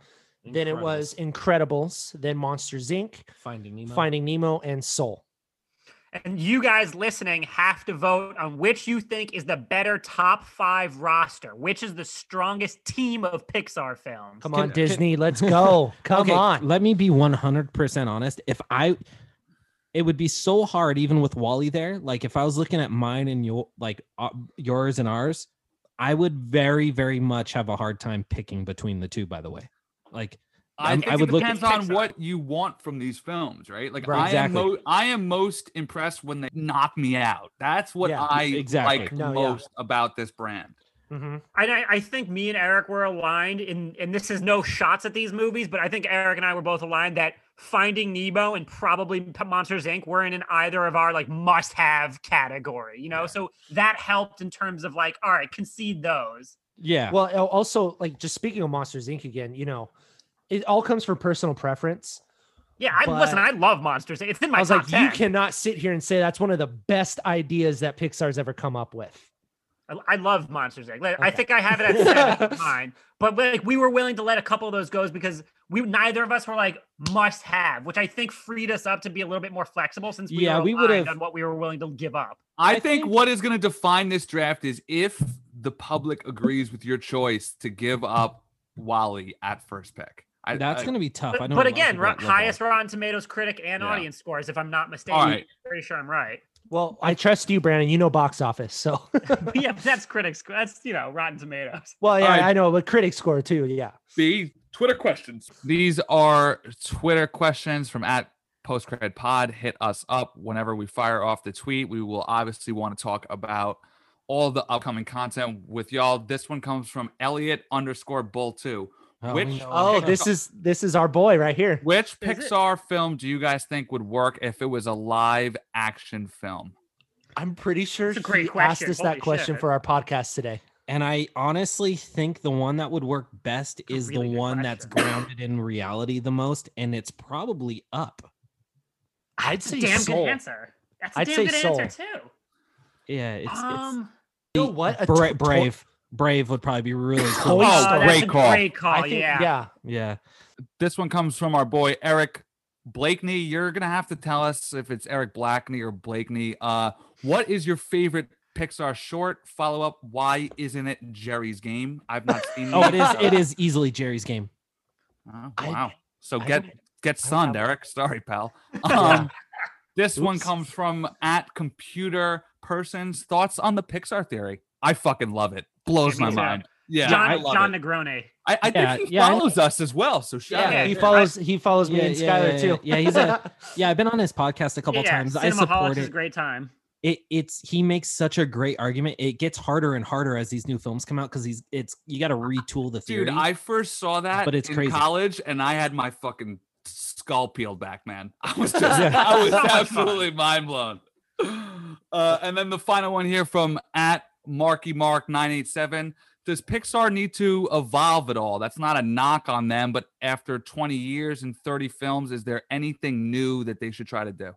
then it was Incredibles, then Monsters Inc., Finding Nemo, and Soul. And you guys listening have to vote on which you think is the better top five roster, which is the strongest team of Pixar films. Come on, Disney, let's go. Come on. Let me be 100% honest. It would be so hard, even with WALL-E there. Like if I was looking at mine and yours and ours, I would very, very much have a hard time picking between the two, by the way. Like, I think it depends on what you want from these films, right? Like I am most impressed when they knock me out. That's what I like most about this brand. Mm-hmm. I think me and Eric were aligned and this is no shots at these movies, but I think Eric and I were both aligned that Finding Nemo and probably Monsters Inc. weren't in either of our like must-have category, you know? Yeah. So that helped in terms of like, all right, concede those. Yeah. Well, also like just speaking of Monsters Inc. again, you know, it all comes from personal preference. Yeah, I love Monsters. It's in my top 10. You cannot sit here and say that's one of the best ideas that Pixar's ever come up with. I love Monsters Inc. Like, okay. I think I have it at 7 mine, but like we were willing to let a couple of those go because neither of us were like must have, which I think freed us up to be a little bit more flexible since we would have done what we were willing to give up. I think what is going to define this draft is if the public agrees with your choice to give up WALL-E at first pick. That's going to be tough. Highest Rotten Tomatoes critic and audience scores, if I'm not mistaken. Right. I'm pretty sure I'm right. Well, I trust you, Brandon. You know box office, so. Yeah, that's critics. That's, you know, Rotten Tomatoes. Well, yeah, right. I know, but critics score too, yeah. See, Twitter questions. These are Twitter questions from @PostcredPod. Hit us up whenever we fire off the tweet. We will obviously want to talk about all the upcoming content with y'all. This one comes from Elliot_Bull2. This is our boy right here. Which Pixar film do you guys think would work if it was a live action film? I'm pretty sure he asked us that question for our podcast today. And I honestly think the one that would work best is the one that's grounded in reality the most, and it's probably Up. I'd say Soul. Good answer. That's a damn good answer too. Yeah, it's you know what? Brave would probably be really cool. That's a great call. I think. This one comes from our boy Eric Blakeney. You're gonna have to tell us if it's Eric Blakeney or Blakeney. What is your favorite Pixar short? Follow up. Why isn't it Jerry's Game? I've not seen. It is easily Jerry's Game. Oh, wow. Get sunned, Eric. Sorry, pal. This one comes from @ComputerPersons. Thoughts on the Pixar theory? I fucking love it. Blows my mind. Yeah, John Negroni. I think he follows us as well. So he follows me and Skylar too. Yeah, I've been on his podcast a couple times. Cinema I support it. Is a great time. He makes such a great argument. It gets harder and harder as these new films come out because you got to retool the theory. Dude, I first saw that in college, and I had my fucking skull peeled back, man. I was absolutely mind blown. And then the final one here from @MarkyMark987. Does Pixar need to evolve at all? That's not a knock on them, but after 20 years and 30 films, is there anything new that they should try to do?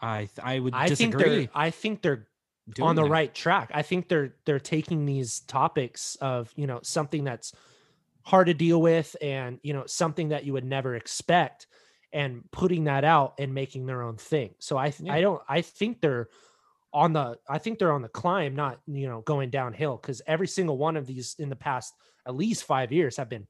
I think they're on the right track. I think they're taking these topics of, you know, something that's hard to deal with and, you know, something that you would never expect and putting that out and making their own thing. So I think they're on the climb, not, you know, going downhill, because every single one of these in the past at least 5 years have been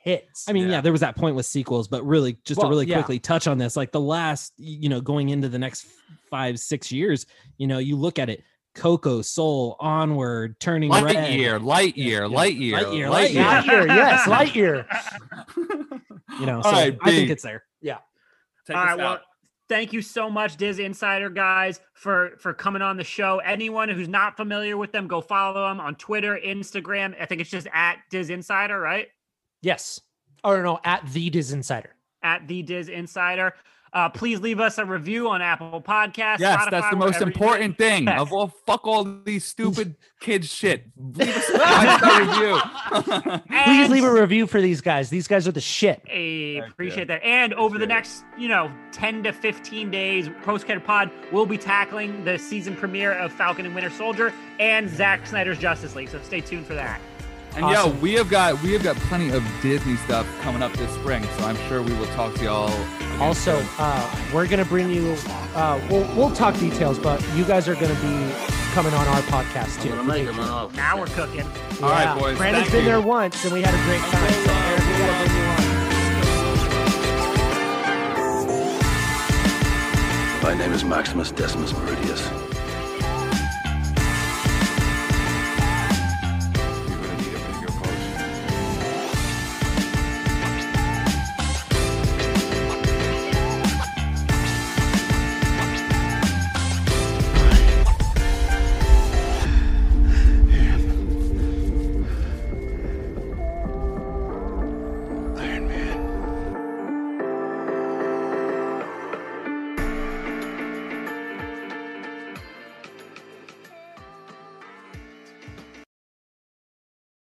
hits. I mean, there was that point with sequels, but really to quickly touch on this, like the last, you know, going into the next 5-6 years, you know, you look at it, Coco, Soul, Onward, Turning Red. Lightyear. You know, so I think it's there. Yeah. Take us out. Thank you so much, Diz Insider guys, for coming on the show. Anyone who's not familiar with them, go follow them on Twitter, Instagram. I think it's just at Diz Insider, right? Yes. Or no, at the Diz Insider. At the Diz Insider. Please leave us a review on Apple Podcasts. Yes, Spotify, that's the most important thing of all. Fuck all these stupid kids shit. Leave us a review. Please leave a review for these guys. These guys are the shit. I appreciate that. And over the next, 10 to 15 days, Postcard Pod will be tackling the season premiere of Falcon and Winter Soldier and Zack Snyder's Justice League. So stay tuned for that. And awesome. we have got plenty of Disney stuff coming up this spring, so I'm sure we will talk to y'all. Also, we're gonna bring you. We'll talk details, but you guys are gonna be coming on our podcast too. Now we're cooking. Yeah. All right, boys. Brandon's been there once, and we had a great time. So we gotta bring you on. My name is Maximus Decimus Meridius.